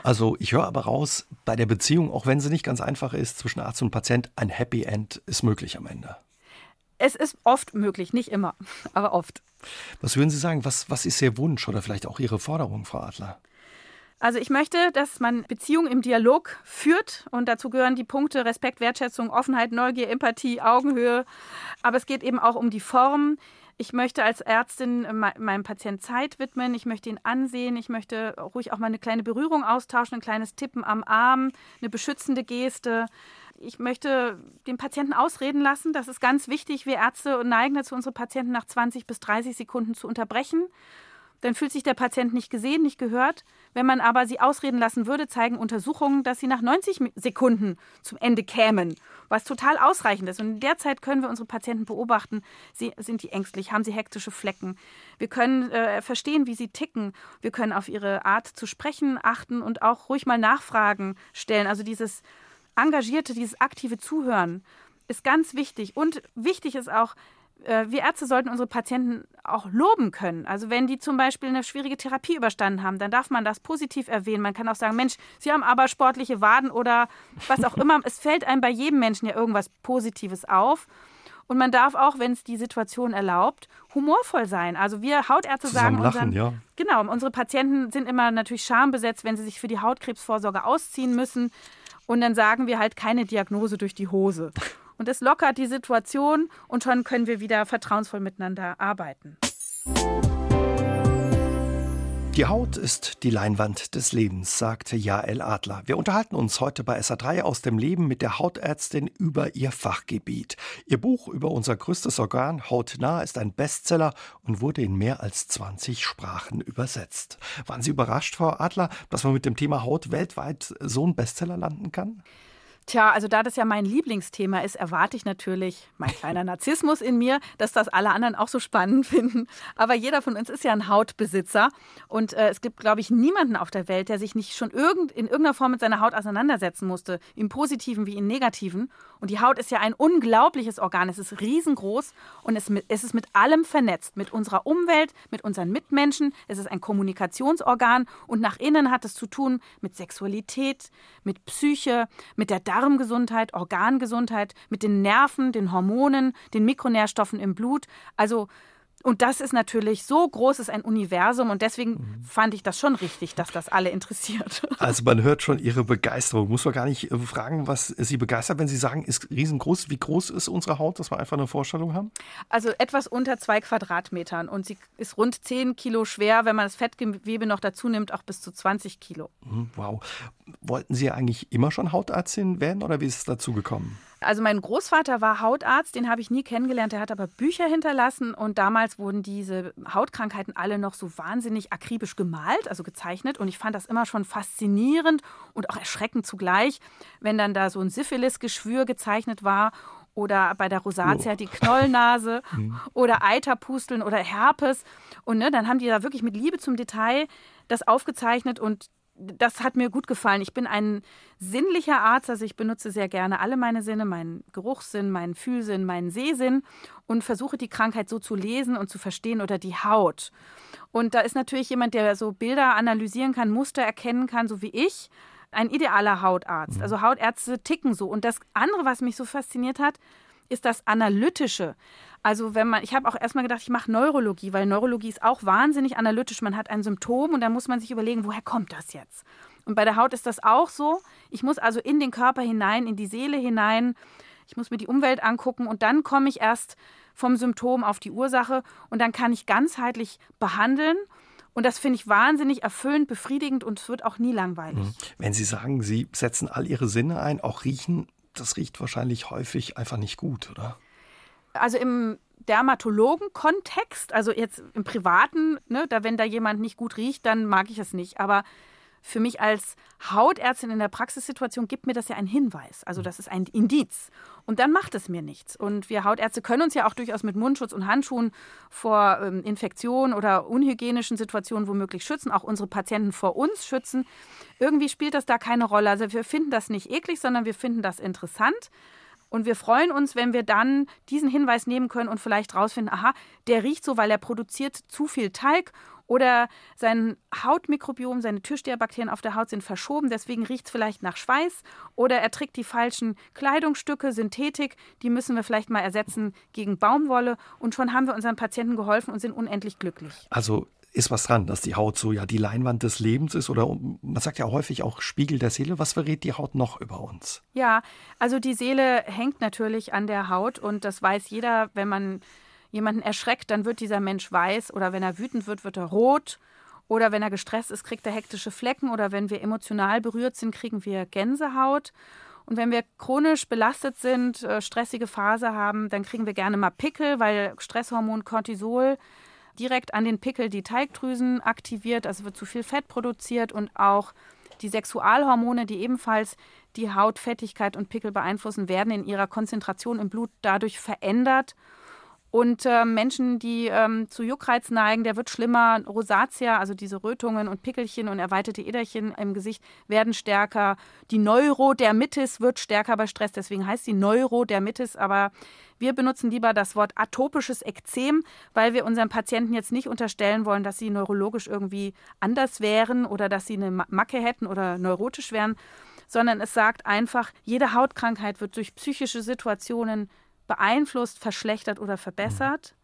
Also ich höre aber raus, bei der Beziehung, auch wenn sie nicht ganz einfach ist, zwischen Arzt und Patient, ein Happy End ist möglich am Ende. Es ist oft möglich, nicht immer, aber oft. Was würden Sie sagen, was, was ist Ihr Wunsch oder vielleicht auch Ihre Forderung, Frau Adler? Also ich möchte, dass man Beziehungen im Dialog führt und dazu gehören die Punkte Respekt, Wertschätzung, Offenheit, Neugier, Empathie, Augenhöhe. Aber es geht eben auch um die Form. Ich möchte als Ärztin meinem Patienten Zeit widmen, ich möchte ihn ansehen, ich möchte ruhig auch mal eine kleine Berührung austauschen, ein kleines Tippen am Arm, eine beschützende Geste. Ich möchte den Patienten ausreden lassen. Das ist ganz wichtig. Wir Ärzte neigen dazu, unsere Patienten nach zwanzig bis dreißig Sekunden zu unterbrechen. Dann fühlt sich der Patient nicht gesehen, nicht gehört. Wenn man aber sie ausreden lassen würde, zeigen Untersuchungen, dass sie nach neunzig Sekunden zum Ende kämen, was total ausreichend ist. Und in der Zeit können wir unsere Patienten beobachten. Sie, sind die ängstlich? Haben sie hektische Flecken? Wir können äh, verstehen, wie sie ticken. Wir können auf ihre Art zu sprechen achten und auch ruhig mal Nachfragen stellen. Also dieses engagierte, dieses aktive Zuhören ist ganz wichtig. Und wichtig ist auch, wir Ärzte sollten unsere Patienten auch loben können. Also wenn die zum Beispiel eine schwierige Therapie überstanden haben, dann darf man das positiv erwähnen. Man kann auch sagen, Mensch, Sie haben aber sportliche Waden oder was auch immer. Es fällt einem bei jedem Menschen ja irgendwas Positives auf. Und man darf auch, wenn es die Situation erlaubt, humorvoll sein. Also wir Hautärzte sagen unseren, lachen, ja. Genau, unsere Patienten sind immer natürlich schambesetzt, wenn sie sich für die Hautkrebsvorsorge ausziehen müssen. Und dann sagen wir halt keine Diagnose durch die Hose. Und es lockert die Situation und schon können wir wieder vertrauensvoll miteinander arbeiten. Die Haut ist die Leinwand des Lebens, sagte Yael Adler. Wir unterhalten uns heute bei S R drei aus dem Leben mit der Hautärztin über ihr Fachgebiet. Ihr Buch über unser größtes Organ, Hautnah, ist ein Bestseller und wurde in mehr als zwanzig Sprachen übersetzt. Waren Sie überrascht, Frau Adler, dass man mit dem Thema Haut weltweit so einen Bestseller landen kann? Tja, also da das ja mein Lieblingsthema ist, erwarte ich natürlich, mein kleiner Narzissmus in mir, dass das alle anderen auch so spannend finden. Aber jeder von uns ist ja ein Hautbesitzer. Und äh, es gibt, glaube ich, niemanden auf der Welt, der sich nicht schon irgend, in irgendeiner Form mit seiner Haut auseinandersetzen musste. Im Positiven wie im Negativen. Und die Haut ist ja ein unglaubliches Organ. Es ist riesengroß und es, es ist mit allem vernetzt. Mit unserer Umwelt, mit unseren Mitmenschen. Es ist ein Kommunikationsorgan. Und nach innen hat es zu tun mit Sexualität, mit Psyche, mit der Darm. Darmgesundheit, Organgesundheit, mit den Nerven, den Hormonen, den Mikronährstoffen im Blut. Also, und das ist natürlich so groß, ist ein Universum und deswegen mhm. fand ich das schon richtig, dass das alle interessiert. Also man hört schon Ihre Begeisterung. Muss man gar nicht fragen, was Sie begeistert, wenn Sie sagen, ist riesengroß. Wie groß ist unsere Haut, dass wir einfach eine Vorstellung haben? Also etwas unter zwei Quadratmetern und sie ist rund zehn Kilo schwer, wenn man das Fettgewebe noch dazu nimmt, auch bis zu zwanzig Kilo. Wow. Wollten Sie eigentlich immer schon Hautärztin werden oder wie ist es dazu gekommen? Also mein Großvater war Hautarzt, den habe ich nie kennengelernt, der hat aber Bücher hinterlassen und damals wurden diese Hautkrankheiten alle noch so wahnsinnig akribisch gemalt, also gezeichnet und ich fand das immer schon faszinierend und auch erschreckend zugleich, wenn dann da so ein Syphilis-Geschwür gezeichnet war oder bei der Rosatia oh. die Knollnase oder Eiterpusteln oder Herpes und ne, dann haben die da wirklich mit Liebe zum Detail das aufgezeichnet und das hat mir gut gefallen. Ich bin ein sinnlicher Arzt, also ich benutze sehr gerne alle meine Sinne, meinen Geruchssinn, meinen Fühlsinn, meinen Sehsinn und versuche die Krankheit so zu lesen und zu verstehen oder die Haut. Und da ist natürlich jemand, der so Bilder analysieren kann, Muster erkennen kann, so wie ich, ein idealer Hautarzt. Also Hautärzte ticken so. Und das andere, was mich so fasziniert hat, ist das Analytische. Also wenn man, ich habe auch erstmal gedacht, ich mache Neurologie, weil Neurologie ist auch wahnsinnig analytisch. Man hat ein Symptom und dann muss man sich überlegen, woher kommt das jetzt? Und bei der Haut ist das auch so. Ich muss also in den Körper hinein, in die Seele hinein. Ich muss mir die Umwelt angucken und dann komme ich erst vom Symptom auf die Ursache und dann kann ich ganzheitlich behandeln. Und das finde ich wahnsinnig erfüllend, befriedigend und es wird auch nie langweilig. Wenn Sie sagen, Sie setzen all Ihre Sinne ein, auch riechen, das riecht wahrscheinlich häufig einfach nicht gut, oder? Also im Dermatologen-Kontext, also jetzt im Privaten, ne, da, wenn da jemand nicht gut riecht, dann mag ich es nicht. Aber für mich als Hautärztin in der Praxissituation gibt mir das ja einen Hinweis. Also das ist ein Indiz. Und dann macht es mir nichts. Und wir Hautärzte können uns ja auch durchaus mit Mundschutz und Handschuhen vor ähm, Infektionen oder unhygienischen Situationen womöglich schützen. Auch unsere Patienten vor uns schützen. Irgendwie spielt das da keine Rolle. Also wir finden das nicht eklig, sondern wir finden das interessant. Und wir freuen uns, wenn wir dann diesen Hinweis nehmen können und vielleicht rausfinden, aha, der riecht so, weil er produziert zu viel Talg oder sein Hautmikrobiom, seine Türsteherbakterien auf der Haut sind verschoben, deswegen riecht es vielleicht nach Schweiß oder er trägt die falschen Kleidungsstücke, Synthetik, die müssen wir vielleicht mal ersetzen gegen Baumwolle und schon haben wir unseren Patienten geholfen und sind unendlich glücklich. Also ist was dran, dass die Haut so ja die Leinwand des Lebens ist oder man sagt ja häufig auch Spiegel der Seele. Was verrät die Haut noch über uns? Ja, also die Seele hängt natürlich an der Haut und das weiß jeder, wenn man jemanden erschreckt, dann wird dieser Mensch weiß oder wenn er wütend wird, wird er rot oder wenn er gestresst ist, kriegt er hektische Flecken oder wenn wir emotional berührt sind, kriegen wir Gänsehaut. Und wenn wir chronisch belastet sind, stressige Phase haben, dann kriegen wir gerne mal Pickel, weil Stresshormon Cortisol direkt an den Pickel die Talgdrüsen aktiviert, also wird zu viel Fett produziert und auch die Sexualhormone, die ebenfalls die Hautfettigkeit und Pickel beeinflussen, werden in ihrer Konzentration im Blut dadurch verändert. Und äh, Menschen, die ähm, zu Juckreiz neigen, der wird schlimmer. Rosatia, also diese Rötungen und Pickelchen und erweiterte Äderchen im Gesicht, werden stärker. Die Neurodermitis wird stärker bei Stress, deswegen heißt sie Neurodermitis. Aber wir benutzen lieber das Wort atopisches Ekzem, weil wir unseren Patienten jetzt nicht unterstellen wollen, dass sie neurologisch irgendwie anders wären oder dass sie eine Macke hätten oder neurotisch wären, sondern es sagt einfach, jede Hautkrankheit wird durch psychische Situationen beeinflusst, verschlechtert oder verbessert.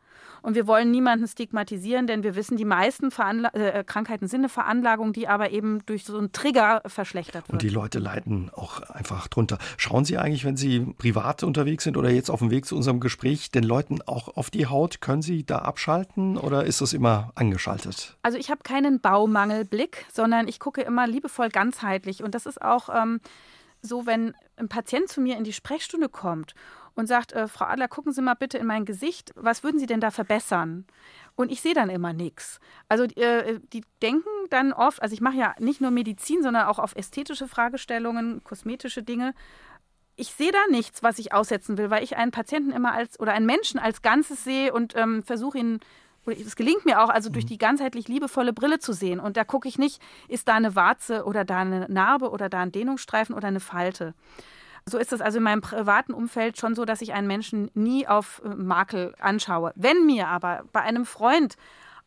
Und wir wollen niemanden stigmatisieren, denn wir wissen, die meisten Veranla- äh, Krankheiten sind eine Veranlagung, die aber eben durch so einen Trigger verschlechtert wird. Und die Leute leiden auch einfach drunter. Schauen Sie eigentlich, wenn Sie privat unterwegs sind oder jetzt auf dem Weg zu unserem Gespräch, den Leuten auch auf die Haut? Können Sie da abschalten oder ist das immer angeschaltet? Also ich habe keinen Baumangelblick, sondern ich gucke immer liebevoll ganzheitlich. Und das ist auch ähm, so, wenn ein Patient zu mir in die Sprechstunde kommt und sagt, äh, Frau Adler, gucken Sie mal bitte in mein Gesicht, was würden Sie denn da verbessern? Und ich sehe dann immer nichts. Also äh, die denken dann oft, also ich mache ja nicht nur Medizin, sondern auch auf ästhetische Fragestellungen, kosmetische Dinge. Ich sehe da nichts, was ich aussetzen will, weil ich einen Patienten immer als, oder einen Menschen als Ganzes sehe und ähm, versuche ihn, es gelingt mir auch, also durch die ganzheitlich liebevolle Brille zu sehen. Und da gucke ich nicht, ist da eine Warze oder da eine Narbe oder da ein Dehnungsstreifen oder eine Falte. So ist das also in meinem privaten Umfeld schon so, dass ich einen Menschen nie auf Makel anschaue. Wenn mir aber bei einem Freund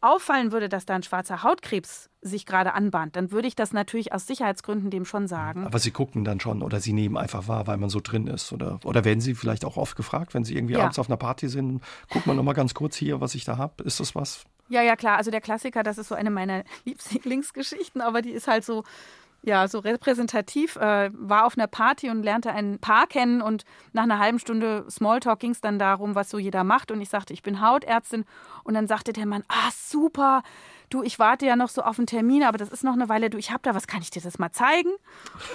auffallen würde, dass da ein schwarzer Hautkrebs sich gerade anbahnt, dann würde ich das natürlich aus Sicherheitsgründen dem schon sagen. Aber Sie gucken dann schon oder Sie nehmen einfach wahr, weil man so drin ist. Oder, oder werden Sie vielleicht auch oft gefragt, wenn Sie irgendwie ja. abends auf einer Party sind, guck mal noch mal ganz kurz hier, was ich da habe. Ist das was? Ja, ja, klar. Also der Klassiker, das ist so eine meiner Lieblingsgeschichten, aber die ist halt so... Ja, so repräsentativ, äh, war auf einer Party und lernte ein Paar kennen und nach einer halben Stunde Smalltalk ging es dann darum, was so jeder macht und ich sagte, ich bin Hautärztin und dann sagte der Mann, ah super, du, ich warte ja noch so auf einen Termin, aber das ist noch eine Weile, du, ich habe da was, kann ich dir das mal zeigen?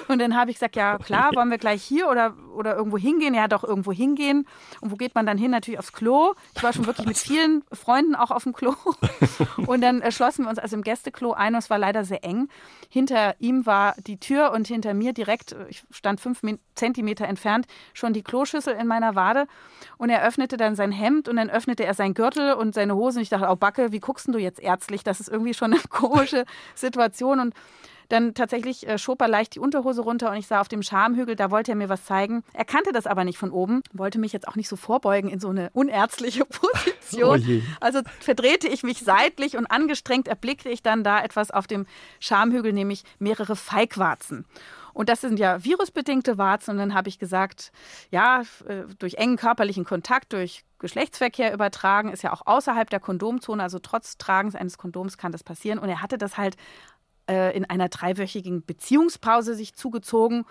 Und dann habe ich gesagt, ja klar, wollen wir gleich hier oder, oder irgendwo hingehen? Ja doch, irgendwo hingehen. Und wo geht man dann hin? Natürlich aufs Klo. Ich war schon wirklich mit vielen Freunden auch auf dem Klo. Und dann äh, schlossen wir uns also im Gästeklo ein und es war leider sehr eng. Hinter ihm war die Tür und hinter mir direkt, ich stand fünf Zentimeter entfernt, schon die Kloschüssel in meiner Wade. Und er öffnete dann sein Hemd und dann öffnete er seinen Gürtel und seine Hose. Und ich dachte, oh Backe, wie guckst denn du jetzt ärztlich? Das ist irgendwie schon eine komische Situation. Und dann tatsächlich schob er leicht die Unterhose runter und ich sah auf dem Schamhügel, da wollte er mir was zeigen. Er kannte das aber nicht von oben, wollte mich jetzt auch nicht so vorbeugen in so eine unärztliche Position. Oh also verdrehte ich mich seitlich und angestrengt erblickte ich dann da etwas auf dem Schamhügel, nämlich mehrere Feigwarzen. Und das sind ja virusbedingte Warzen. Und dann habe ich gesagt, ja, durch engen körperlichen Kontakt, durch Geschlechtsverkehr übertragen, ist ja auch außerhalb der Kondomzone. Also trotz Tragens eines Kondoms kann das passieren. Und er hatte das halt äh, in einer dreiwöchigen Beziehungspause sich zugezogen.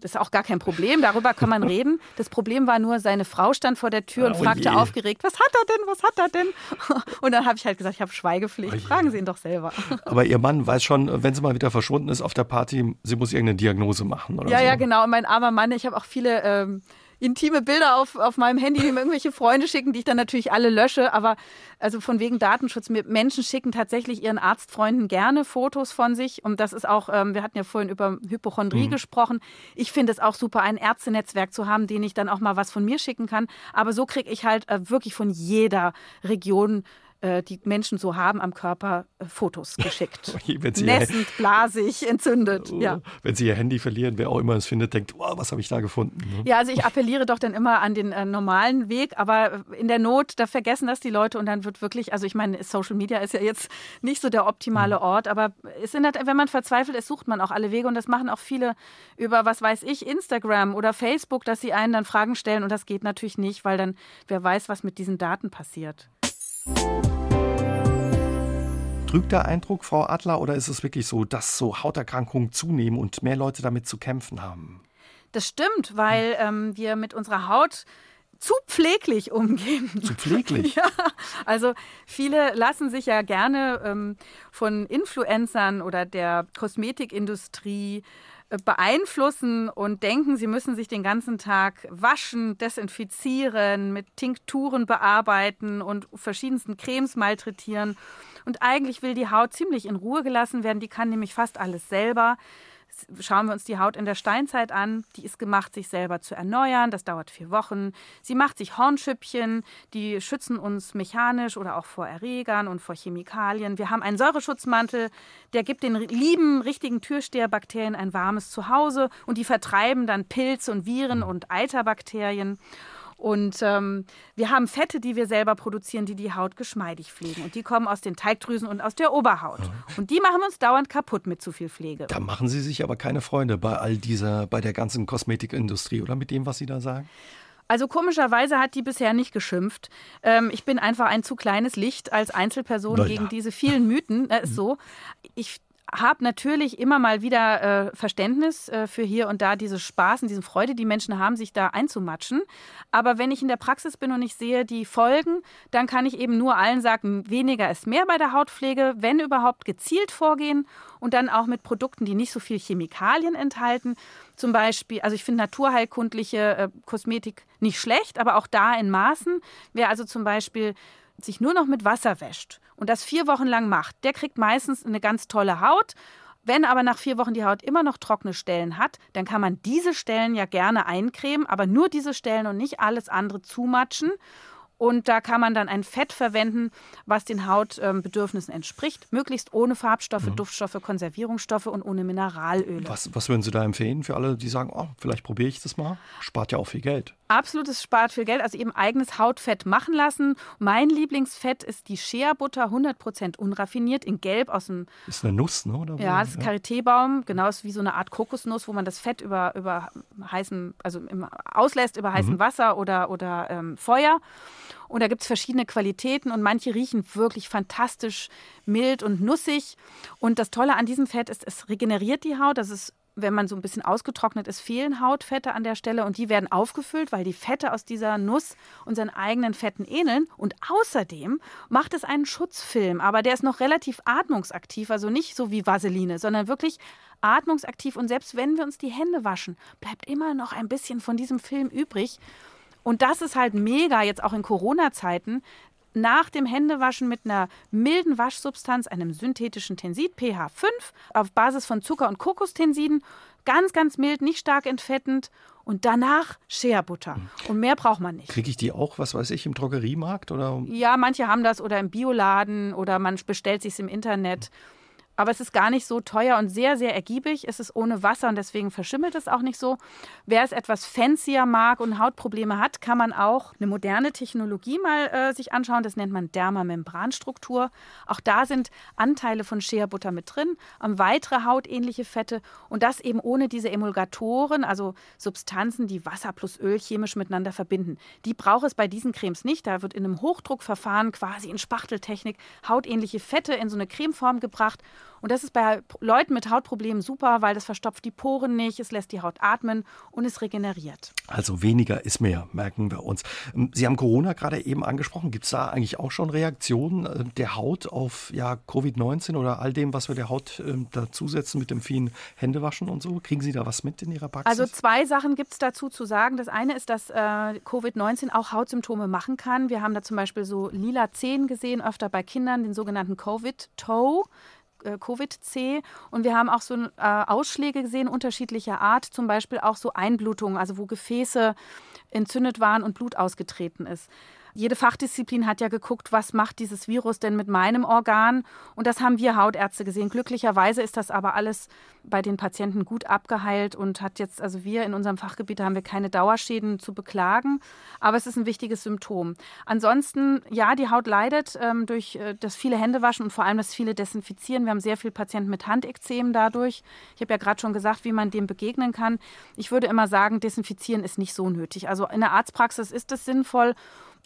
Das ist auch gar kein Problem, darüber kann man reden. Das Problem war nur, seine Frau stand vor der Tür und oh fragte je. aufgeregt, was hat er denn, was hat er denn? Und dann habe ich halt gesagt, ich habe Schweigepflicht, oh fragen Sie ihn doch selber. Aber Ihr Mann weiß schon, wenn sie mal wieder verschwunden ist auf der Party, sie muss irgendeine Diagnose machen oder ja, so. Ja, ja, genau. Und mein armer Mann, ich habe auch viele ähm, intime Bilder auf, auf meinem Handy, die mir irgendwelche Freunde schicken, die ich dann natürlich alle lösche. Aber also von wegen Datenschutz, Menschen schicken tatsächlich ihren Arztfreunden gerne Fotos von sich. Und das ist auch, ähm, wir hatten ja vorhin über Hypochondrie mhm. gesprochen. Ich Ich finde es auch super, ein Ärztenetzwerk zu haben, denen ich dann auch mal was von mir schicken kann. Aber so kriege ich halt äh, wirklich von jeder Region, äh, die Menschen so haben am Körper, äh, Fotos geschickt. Nässend, blasig, entzündet. Oh, ja. Wenn Sie Ihr Handy verlieren, wer auch immer es findet, denkt, oh, was habe ich da gefunden? Ne? Ja, also ich appelliere doch dann immer an den äh, normalen Weg. Aber in der Not, da vergessen das die Leute. Und dann wird wirklich, also ich meine, Social Media ist ja jetzt nicht so der optimale Ort. Aber es sind halt, wenn man verzweifelt ist, sucht man auch alle Wege. Und das machen auch viele über, was weiß ich, Instagram oder Facebook, dass sie einen dann Fragen stellen und das geht natürlich nicht, weil dann wer weiß, was mit diesen Daten passiert. Trügt der Eindruck, Frau Adler, oder ist es wirklich so, dass so Hauterkrankungen zunehmen und mehr Leute damit zu kämpfen haben? Das stimmt, weil ähm, wir mit unserer Haut zu pfleglich umgehen. Zu pfleglich? Ja, also viele lassen sich ja gerne ähm, von Influencern oder der Kosmetikindustrie beeinflussen und denken, sie müssen sich den ganzen Tag waschen, desinfizieren, mit Tinkturen bearbeiten und verschiedensten Cremes malträtieren. Und eigentlich will die Haut ziemlich in Ruhe gelassen werden. Die kann nämlich fast alles selber. Schauen wir uns die Haut in der Steinzeit an. Die ist gemacht, sich selber zu erneuern. Das dauert vier Wochen. Sie macht sich Hornschüppchen. Die schützen uns mechanisch oder auch vor Erregern und vor Chemikalien. Wir haben einen Säureschutzmantel. Der gibt den lieben, richtigen Türsteherbakterien ein warmes Zuhause. Und die vertreiben dann Pilze und Viren und Eiterbakterien. Und ähm, wir haben Fette, die wir selber produzieren, die die Haut geschmeidig pflegen. Und die kommen aus den Teigdrüsen und aus der Oberhaut. Und die machen uns dauernd kaputt mit zu viel Pflege. Da machen Sie sich aber keine Freunde bei all dieser, bei der ganzen Kosmetikindustrie, oder? Mit dem, was Sie da sagen? Also komischerweise hat die bisher nicht geschimpft. Ähm, ich bin einfach ein zu kleines Licht als Einzelperson Na ja. gegen diese vielen Mythen. Das ist so. Ich habe natürlich immer mal wieder äh, Verständnis äh, für hier und da diese Spaß und diese Freude, die Menschen haben, sich da einzumatschen. Aber wenn ich in der Praxis bin und ich sehe die Folgen, dann kann ich eben nur allen sagen, weniger ist mehr bei der Hautpflege, wenn überhaupt gezielt vorgehen und dann auch mit Produkten, die nicht so viel Chemikalien enthalten. Zum Beispiel, also ich finde naturheilkundliche äh, Kosmetik nicht schlecht, aber auch da in Maßen. Wer also zum Beispiel sich nur noch mit Wasser wäscht und das vier Wochen lang macht, der kriegt meistens eine ganz tolle Haut. Wenn aber nach vier Wochen die Haut immer noch trockene Stellen hat, dann kann man diese Stellen ja gerne eincremen, aber nur diese Stellen und nicht alles andere zumatschen. Und da kann man dann ein Fett verwenden, was den Hautbedürfnissen entspricht, möglichst ohne Farbstoffe, mhm. Duftstoffe, Konservierungsstoffe und ohne Mineralöle. Was, was würden Sie da empfehlen für alle, die sagen, oh, vielleicht probiere ich das mal? Spart ja auch viel Geld. Absolut, es spart viel Geld. Also eben eigenes Hautfett machen lassen. Mein Lieblingsfett ist die Shea-Butter, hundert Prozent unraffiniert, in Gelb aus dem... Ist eine Nuss, ne? Oder ja, das ist Karité-Baum. Genau, ist wie so eine Art Kokosnuss, wo man das Fett über, über heißen, also im, auslässt über heißem mhm. Wasser oder, oder ähm, Feuer. Und da gibt es verschiedene Qualitäten und manche riechen wirklich fantastisch mild und nussig. Und das Tolle an diesem Fett ist, es regeneriert die Haut. Das ist wenn man so ein bisschen ausgetrocknet ist, fehlen Hautfette an der Stelle und die werden aufgefüllt, weil die Fette aus dieser Nuss unseren eigenen Fetten ähneln. Und außerdem macht es einen Schutzfilm, aber der ist noch relativ atmungsaktiv, also nicht so wie Vaseline, sondern wirklich atmungsaktiv. Und selbst wenn wir uns die Hände waschen, bleibt immer noch ein bisschen von diesem Film übrig. Und das ist halt mega jetzt auch in Corona-Zeiten, nach dem Händewaschen mit einer milden Waschsubstanz, einem synthetischen Tensid, pH fünf, auf Basis von Zucker- und Kokostensiden, ganz, ganz mild, nicht stark entfettend und danach Shea-Butter. Und mehr braucht man nicht. Kriege ich die auch, was weiß ich, im Drogeriemarkt? Oder? Ja, manche haben das oder im Bioladen oder man bestellt sich es im Internet. Aber es ist gar nicht so teuer und sehr, sehr ergiebig. Es ist ohne Wasser und deswegen verschimmelt es auch nicht so. Wer es etwas fancier mag und Hautprobleme hat, kann man auch eine moderne Technologie mal äh, sich anschauen. Das nennt man Dermamembranstruktur. Auch da sind Anteile von Shea-Butter mit drin, um weitere hautähnliche Fette und das eben ohne diese Emulgatoren, also Substanzen, die Wasser plus Öl chemisch miteinander verbinden. Die braucht es bei diesen Cremes nicht. Da wird in einem Hochdruckverfahren quasi in Spachteltechnik hautähnliche Fette in so eine Cremeform gebracht. Und das ist bei Leuten mit Hautproblemen super, weil das verstopft die Poren nicht, es lässt die Haut atmen und es regeneriert. Also weniger ist mehr, merken wir uns. Sie haben Corona gerade eben angesprochen. Gibt es da eigentlich auch schon Reaktionen der Haut auf ja, Covid neunzehn oder all dem, was wir der Haut äh, dazusetzen mit dem vielen Händewaschen und so? Kriegen Sie da was mit in Ihrer Praxis? Also zwei Sachen gibt es dazu zu sagen. Das eine ist, dass äh, Covid neunzehn auch Hautsymptome machen kann. Wir haben da zum Beispiel so lila Zehen gesehen, öfter bei Kindern, den sogenannten Covid-Toe. Covid-Toe und wir haben auch so äh, Ausschläge gesehen, unterschiedlicher Art, zum Beispiel auch so Einblutungen, also wo Gefäße entzündet waren und Blut ausgetreten ist. Jede Fachdisziplin hat ja geguckt, was macht dieses Virus denn mit meinem Organ und das haben wir Hautärzte gesehen. Glücklicherweise ist das aber alles bei den Patienten gut abgeheilt und hat jetzt, also wir in unserem Fachgebiet haben wir keine Dauerschäden zu beklagen, aber es ist ein wichtiges Symptom. Ansonsten, ja, die Haut leidet ähm, durch äh, das viele Händewaschen und vor allem das viele Desinfizieren. Wir haben sehr viele Patienten mit Handekzemen dadurch. Ich habe ja gerade schon gesagt, wie man dem begegnen kann. Ich würde immer sagen, Desinfizieren ist nicht so nötig. Also in der Arztpraxis ist das sinnvoll.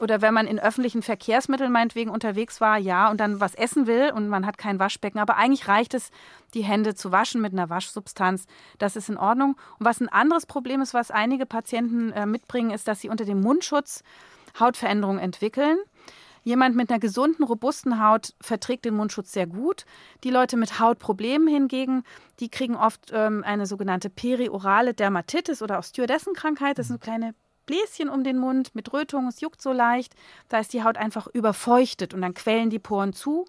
Oder wenn man in öffentlichen Verkehrsmitteln meinetwegen unterwegs war, ja, und dann was essen will und man hat kein Waschbecken. Aber eigentlich reicht es, die Hände zu waschen mit einer Waschsubstanz. Das ist in Ordnung. Und was ein anderes Problem ist, was einige Patienten äh, mitbringen, ist, dass sie unter dem Mundschutz Hautveränderungen entwickeln. Jemand mit einer gesunden, robusten Haut verträgt den Mundschutz sehr gut. Die Leute mit Hautproblemen hingegen, die kriegen oft ähm, eine sogenannte periorale Dermatitis oder auch Stewardessenkrankheit. Das ist eine kleine Bläschen um den Mund mit Rötung, es juckt so leicht, da ist die Haut einfach überfeuchtet und dann quellen die Poren zu.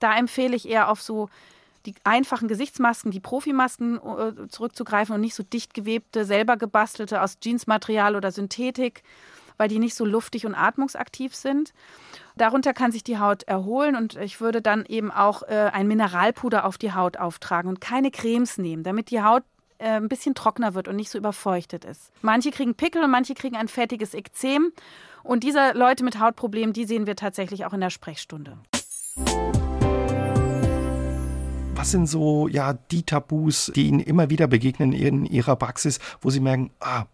Da empfehle ich eher auf so die einfachen Gesichtsmasken, die Profimasken zurückzugreifen und nicht so dicht gewebte, selber gebastelte aus Jeansmaterial oder Synthetik, weil die nicht so luftig und atmungsaktiv sind. Darunter kann sich die Haut erholen und ich würde dann eben auch äh, ein Mineralpuder auf die Haut auftragen und keine Cremes nehmen, damit die Haut ein bisschen trockener wird und nicht so überfeuchtet ist. Manche kriegen Pickel und manche kriegen ein fettiges Ekzem. Und diese Leute mit Hautproblemen, die sehen wir tatsächlich auch in der Sprechstunde. Was sind so ja, die Tabus, die Ihnen immer wieder begegnen in Ihrer Praxis, wo Sie merken, ah,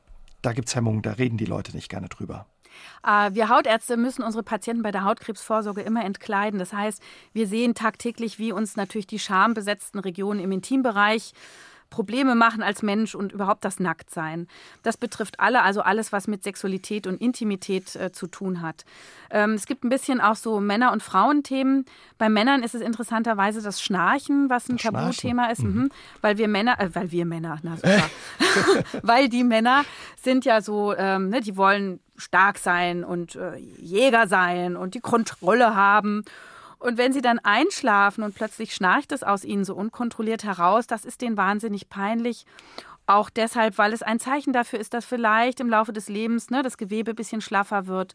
da gibt es Hemmungen, da reden die Leute nicht gerne drüber? Wir Hautärzte müssen unsere Patienten bei der Hautkrebsvorsorge immer entkleiden. Das heißt, wir sehen tagtäglich, wie uns natürlich die schambesetzten Regionen im Intimbereich Probleme machen als Mensch und überhaupt das Nacktsein. Das betrifft alle, also alles, was mit Sexualität und Intimität äh, zu tun hat. Ähm, es gibt ein bisschen auch so Männer- und Frauenthemen. Bei Männern ist es interessanterweise das Schnarchen, was ein das Tabuthema Schnarchen. Ist. Mhm. Mhm. Weil wir Männer, äh, weil wir Männer, na super. Weil die Männer sind ja so, ähm, ne, die wollen stark sein und äh, Jäger sein und die Kontrolle haben. Und wenn sie dann einschlafen und plötzlich schnarcht es aus ihnen so unkontrolliert heraus, das ist denen wahnsinnig peinlich. Auch deshalb, weil es ein Zeichen dafür ist, dass vielleicht im Laufe des Lebens ne, das Gewebe ein bisschen schlaffer wird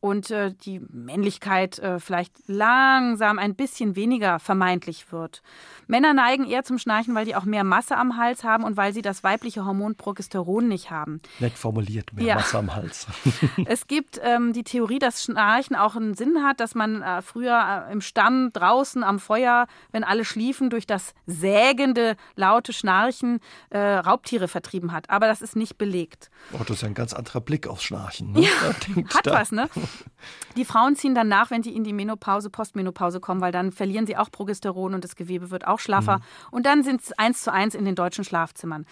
und äh, die Männlichkeit äh, vielleicht langsam ein bisschen weniger vermeintlich wird. Männer neigen eher zum Schnarchen, weil die auch mehr Masse am Hals haben und weil sie das weibliche Hormon Progesteron nicht haben. Nett formuliert, mehr ja. Masse am Hals. Es gibt ähm, die Theorie, dass Schnarchen auch einen Sinn hat, dass man äh, früher äh, im Stamm draußen am Feuer, wenn alle schliefen, durch das sägende, laute Schnarchen äh, Raubtiere vertrieben hat. Aber das ist nicht belegt. Oh, das ist ein ganz anderer Blick aufs Schnarchen. Ne? Ja, hat da. was, ne? Die Frauen ziehen dann nach, wenn sie in die Menopause, Postmenopause kommen, weil dann verlieren sie auch Progesteron und das Gewebe wird auch schlaffer. Mhm. Und dann sind es eins zu eins in den deutschen Schlafzimmern.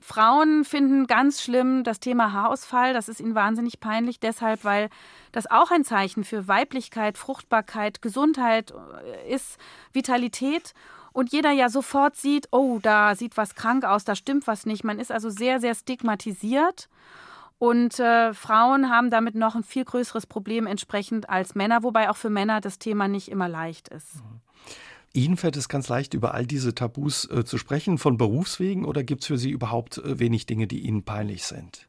Frauen finden ganz schlimm das Thema Haarausfall. Das ist ihnen wahnsinnig peinlich, deshalb, weil das auch ein Zeichen für Weiblichkeit, Fruchtbarkeit, Gesundheit ist, Vitalität. Und jeder ja sofort sieht, oh, da sieht was krank aus, da stimmt was nicht. Man ist also sehr, sehr stigmatisiert. Und äh, Frauen haben damit noch ein viel größeres Problem entsprechend als Männer, wobei auch für Männer das Thema nicht immer leicht ist. Mhm. Ihnen fällt es ganz leicht, über all diese Tabus äh, zu sprechen, von Berufswegen, oder gibt es für Sie überhaupt äh, wenig Dinge, die Ihnen peinlich sind?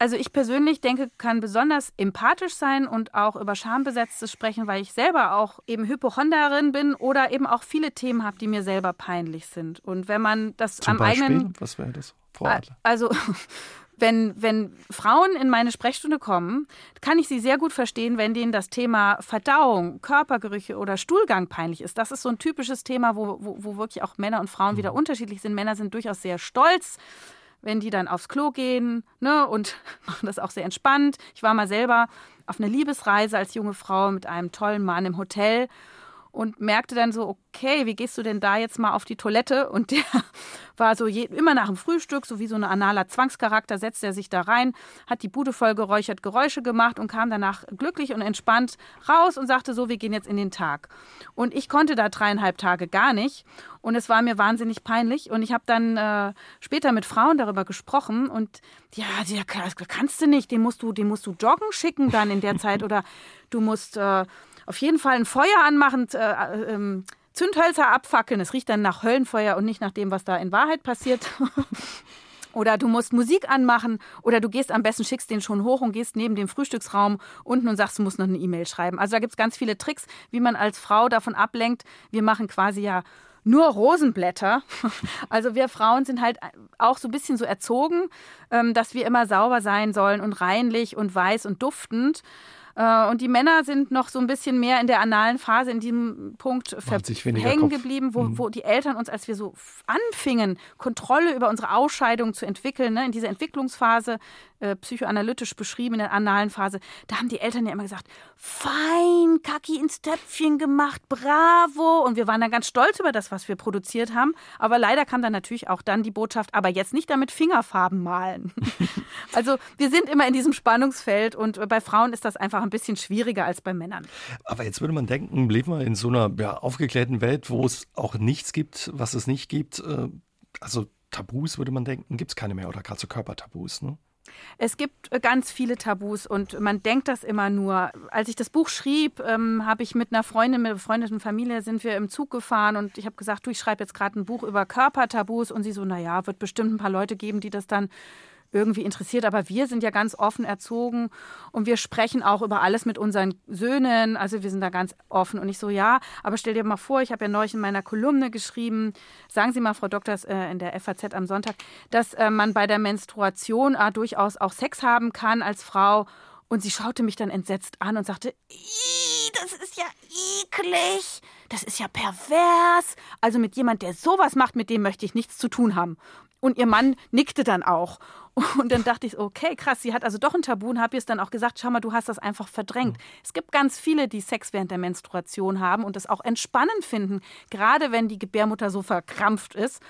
Also ich persönlich denke, kann besonders empathisch sein und auch über Schambesetztes sprechen, weil ich selber auch eben Hypochonderin bin oder eben auch viele Themen habe, die mir selber peinlich sind. Und wenn man das Zum am Beispiel? eigenen... Was wäre das, Frau Adler? Also... Wenn, wenn Frauen in meine Sprechstunde kommen, kann ich sie sehr gut verstehen, wenn denen das Thema Verdauung, Körpergerüche oder Stuhlgang peinlich ist. Das ist so ein typisches Thema, wo, wo, wo wirklich auch Männer und Frauen wieder unterschiedlich sind. Männer sind durchaus sehr stolz, wenn die dann aufs Klo gehen, ne, und machen das auch sehr entspannt. Ich war mal selber auf einer Liebesreise als junge Frau mit einem tollen Mann im Hotel und merkte dann so, okay, wie gehst du denn da jetzt mal auf die Toilette? Und der war so je, immer nach dem Frühstück, so wie so ein analer Zwangscharakter, setzt er sich da rein, hat die Bude voll geräuchert, Geräusche gemacht und kam danach glücklich und entspannt raus und sagte so, wir gehen jetzt in den Tag. Und ich konnte da dreieinhalb Tage gar nicht und es war mir wahnsinnig peinlich. Und ich habe dann äh, später mit Frauen darüber gesprochen und ja, das kannst du nicht, den musst du, den musst du joggen schicken dann in der Zeit oder du musst... Äh, Auf jeden Fall ein Feuer anmachen, äh, ähm, Zündhölzer abfackeln. Es riecht dann nach Höllenfeuer und nicht nach dem, was da in Wahrheit passiert. Oder du musst Musik anmachen. Oder du gehst am besten, schickst den schon hoch und gehst neben dem Frühstücksraum unten und sagst, du musst noch eine E-Mail schreiben. Also da gibt es ganz viele Tricks, wie man als Frau davon ablenkt. Wir machen quasi ja nur Rosenblätter. Also wir Frauen sind halt auch so ein bisschen so erzogen, ähm, dass wir immer sauber sein sollen und reinlich und weiß und duftend. Und die Männer sind noch so ein bisschen mehr in der analen Phase in diesem Punkt hängen geblieben, wo, wo die Eltern uns, als wir so anfingen, Kontrolle über unsere Ausscheidung zu entwickeln, ne, in dieser Entwicklungsphase, äh, psychoanalytisch beschrieben in der analen Phase, da haben die Eltern ja immer gesagt, fein, Kaki ins Töpfchen gemacht, bravo. Und wir waren dann ganz stolz über das, was wir produziert haben. Aber leider kam dann natürlich auch dann die Botschaft, aber jetzt nicht damit Fingerfarben malen. Also wir sind immer in diesem Spannungsfeld und bei Frauen ist das einfach ein ein bisschen schwieriger als bei Männern. Aber jetzt würde man denken, leben wir in so einer ja, aufgeklärten Welt, wo es auch nichts gibt, was es nicht gibt. Also Tabus, würde man denken, gibt es keine mehr, oder gerade so Körpertabus, ne? Es gibt ganz viele Tabus und man denkt das immer nur. Als ich das Buch schrieb, ähm, habe ich mit einer Freundin, mit einer befreundeten Familie, sind wir im Zug gefahren und ich habe gesagt, du, ich schreibe jetzt gerade ein Buch über Körpertabus, und sie so, naja, wird bestimmt ein paar Leute geben, die das dann irgendwie interessiert, aber wir sind ja ganz offen erzogen und wir sprechen auch über alles mit unseren Söhnen, also wir sind da ganz offen. Und ich so, ja, aber stell dir mal vor, ich habe ja neulich in meiner Kolumne geschrieben, sagen Sie mal, Frau Doktor, in der F A Z am Sonntag, dass man bei der Menstruation durchaus auch Sex haben kann als Frau. Und sie schaute mich dann entsetzt an und sagte, ih, das ist ja eklig, das ist ja pervers. Also mit jemand, der sowas macht, mit dem möchte ich nichts zu tun haben. Und ihr Mann nickte dann auch. Und dann dachte ich, okay, krass, sie hat also doch ein Tabu, und habe ihr es dann auch gesagt, schau mal, du hast das einfach verdrängt. Mhm. Es gibt ganz viele, die Sex während der Menstruation haben und das auch entspannend finden, gerade wenn die Gebärmutter so verkrampft ist.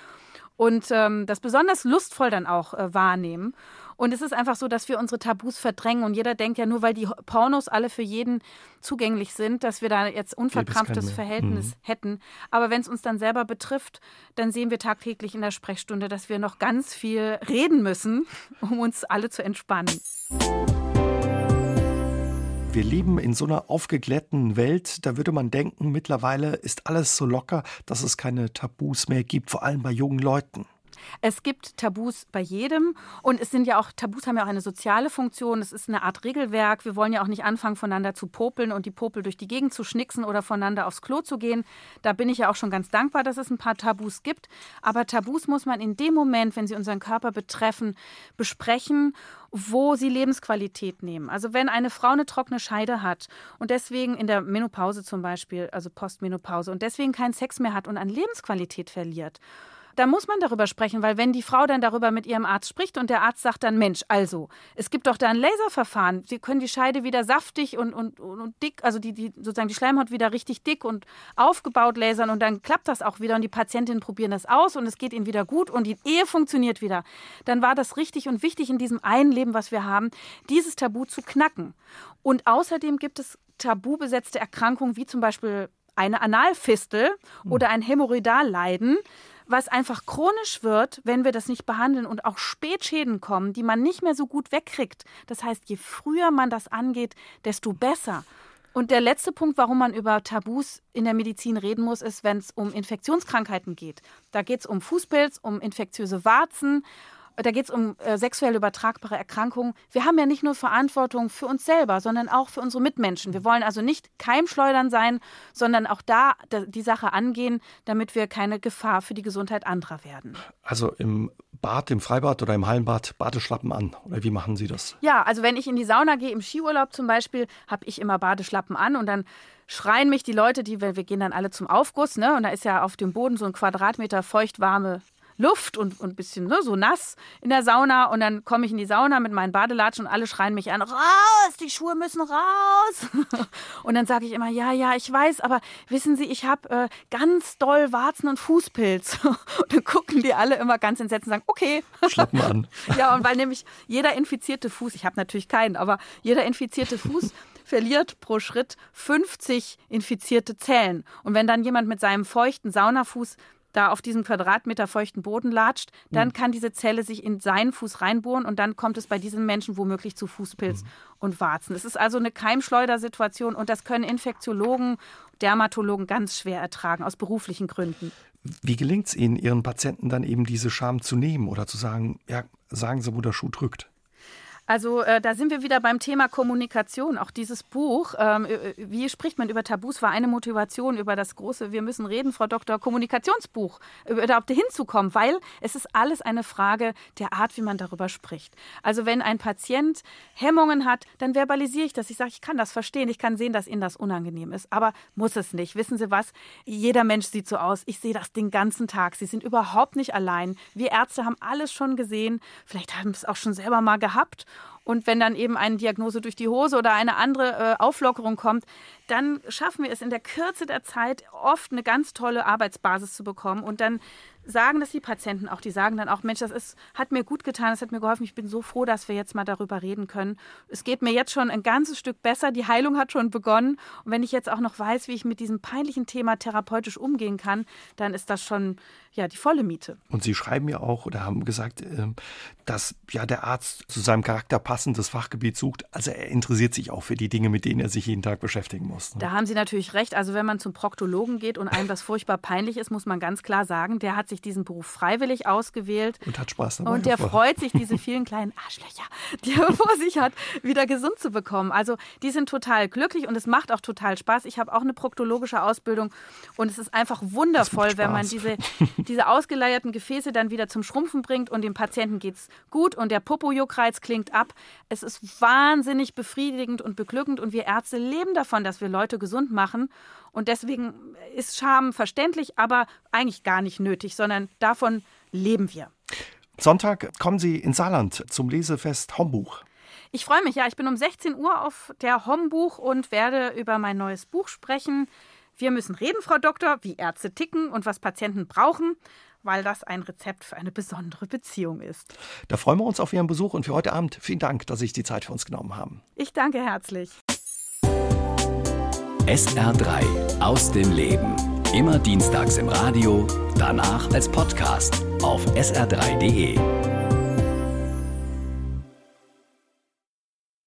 Und ähm, das besonders lustvoll dann auch äh, wahrnehmen. Und es ist einfach so, dass wir unsere Tabus verdrängen. Und jeder denkt ja, nur weil die Pornos alle für jeden zugänglich sind, dass wir da jetzt unverkrampftes Verhältnis mhm. hätten. Aber wenn es uns dann selber betrifft, dann sehen wir tagtäglich in der Sprechstunde, dass wir noch ganz viel reden müssen, um uns alle zu entspannen. Wir leben in so einer aufgeklärten Welt, da würde man denken, mittlerweile ist alles so locker, dass es keine Tabus mehr gibt, vor allem bei jungen Leuten. Es gibt Tabus bei jedem, und es sind ja auch, Tabus haben ja auch eine soziale Funktion, es ist eine Art Regelwerk. Wir wollen ja auch nicht anfangen, voneinander zu popeln und die Popel durch die Gegend zu schnicksen oder voneinander aufs Klo zu gehen. Da bin ich ja auch schon ganz dankbar, dass es ein paar Tabus gibt. Aber Tabus muss man in dem Moment, wenn sie unseren Körper betreffen, besprechen, wo sie Lebensqualität nehmen. Also wenn eine Frau eine trockene Scheide hat und deswegen in der Menopause zum Beispiel, also Postmenopause, und deswegen keinen Sex mehr hat und an Lebensqualität verliert, da muss man darüber sprechen, weil wenn die Frau dann darüber mit ihrem Arzt spricht und der Arzt sagt dann, Mensch, also, es gibt doch da ein Laserverfahren, wir können die Scheide wieder saftig und, und, und dick, also die, die, sozusagen die Schleimhaut wieder richtig dick und aufgebaut lasern und dann klappt das auch wieder und die Patientinnen probieren das aus und es geht ihnen wieder gut und die Ehe funktioniert wieder. Dann war das richtig und wichtig in diesem einen Leben, was wir haben, dieses Tabu zu knacken. Und außerdem gibt es tabubesetzte Erkrankungen wie zum Beispiel eine Analfistel oder ein Hämorrhoidalleiden, was einfach chronisch wird, wenn wir das nicht behandeln und auch Spätschäden kommen, die man nicht mehr so gut wegkriegt. Das heißt, je früher man das angeht, desto besser. Und der letzte Punkt, warum man über Tabus in der Medizin reden muss, ist, wenn es um Infektionskrankheiten geht. Da geht es um Fußpilz, um infektiöse Warzen. Da geht es um äh, sexuell übertragbare Erkrankungen. Wir haben ja nicht nur Verantwortung für uns selber, sondern auch für unsere Mitmenschen. Wir wollen also nicht Keimschleudern sein, sondern auch da die Sache angehen, damit wir keine Gefahr für die Gesundheit anderer werden. Also im Bad, im Freibad oder im Hallenbad Badeschlappen an? Oder wie machen Sie das? Ja, also wenn ich in die Sauna gehe, im Skiurlaub zum Beispiel, habe ich immer Badeschlappen an und dann schreien mich die Leute, die wir gehen dann alle zum Aufguss, ne? Und da ist ja auf dem Boden so ein Quadratmeter feuchtwarme Luft und ein bisschen, ne, so nass in der Sauna und dann komme ich in die Sauna mit meinen Badelatschen und alle schreien mich an, raus, die Schuhe müssen raus. Und dann sage ich immer, ja, ja, ich weiß, aber wissen Sie, ich habe äh, ganz doll Warzen und Fußpilz. Und dann gucken die alle immer ganz entsetzt und sagen, okay. Schlappen an. Ja, und weil nämlich jeder infizierte Fuß, ich habe natürlich keinen, aber jeder infizierte Fuß verliert pro Schritt fünfzig infizierte Zellen. Und wenn dann jemand mit seinem feuchten Saunafuß da auf diesem Quadratmeter feuchten Boden latscht, dann kann diese Zelle sich in seinen Fuß reinbohren und dann kommt es bei diesen Menschen womöglich zu Fußpilz und Warzen. Es ist also eine Keimschleudersituation und das können Infektiologen, Dermatologen ganz schwer ertragen, aus beruflichen Gründen. Wie gelingt es Ihnen, Ihren Patienten dann eben diese Scham zu nehmen oder zu sagen, ja, sagen Sie, wo der Schuh drückt? Also äh, da sind wir wieder beim Thema Kommunikation. Auch dieses Buch, ähm, wie spricht man über Tabus, war eine Motivation über das große Wir müssen reden, Frau Doktor, Kommunikationsbuch, überhaupt hinzukommen, weil es ist alles eine Frage der Art, wie man darüber spricht. Also wenn ein Patient Hemmungen hat, dann verbalisiere ich das. Ich sage, ich kann das verstehen, ich kann sehen, dass Ihnen das unangenehm ist, aber muss es nicht. Wissen Sie was? Jeder Mensch sieht so aus. Ich sehe das den ganzen Tag. Sie sind überhaupt nicht allein. Wir Ärzte haben alles schon gesehen. Vielleicht haben wir es auch schon selber mal gehabt. Und wenn dann eben eine Diagnose durch die Hose oder eine andere äh, Auflockerung kommt, dann schaffen wir es in der Kürze der Zeit oft eine ganz tolle Arbeitsbasis zu bekommen. Und dann sagen das die Patienten auch, die sagen dann auch, Mensch, das ist, hat mir gut getan, das hat mir geholfen, ich bin so froh, dass wir jetzt mal darüber reden können. Es geht mir jetzt schon ein ganzes Stück besser, die Heilung hat schon begonnen. Und wenn ich jetzt auch noch weiß, wie ich mit diesem peinlichen Thema therapeutisch umgehen kann, dann ist das schon ja, die volle Miete. Und Sie schreiben ja auch oder haben gesagt, dass ja, der Arzt zu seinem Charakter passendes Fachgebiet sucht. Also er interessiert sich auch für die Dinge, mit denen er sich jeden Tag beschäftigen muss. Ne? Da haben Sie natürlich recht. Also wenn man zum Proktologen geht und einem das furchtbar peinlich ist, muss man ganz klar sagen, der hat sich diesen Beruf freiwillig ausgewählt. Und hat Spaß dabei. Und der freut sich, diese vielen kleinen Arschlöcher, die er vor sich hat, wieder gesund zu bekommen. Also die sind total glücklich und es macht auch total Spaß. Ich habe auch eine proktologische Ausbildung und es ist einfach wundervoll, wenn man diese, diese ausgeleierten Gefäße dann wieder zum Schrumpfen bringt und dem Patienten geht's gut und der Popo-Juckreiz klingt ab. Es ist wahnsinnig befriedigend und beglückend und wir Ärzte leben davon, dass wir Leute gesund machen. Und deswegen ist Scham verständlich, aber eigentlich gar nicht nötig, sondern davon leben wir. Sonntag kommen Sie ins Saarland zum Lesefest Hombuch. Ich freue mich, ja. Ich bin um sechzehn Uhr auf der Hombuch und werde über mein neues Buch sprechen. Wir müssen reden, Frau Doktor, wie Ärzte ticken und was Patienten brauchen, weil das ein Rezept für eine besondere Beziehung ist. Da freuen wir uns auf Ihren Besuch und für heute Abend vielen Dank, dass Sie sich die Zeit für uns genommen haben. Ich danke herzlich. S R drei aus dem Leben. Immer dienstags im Radio, danach als Podcast auf S R drei punkt de.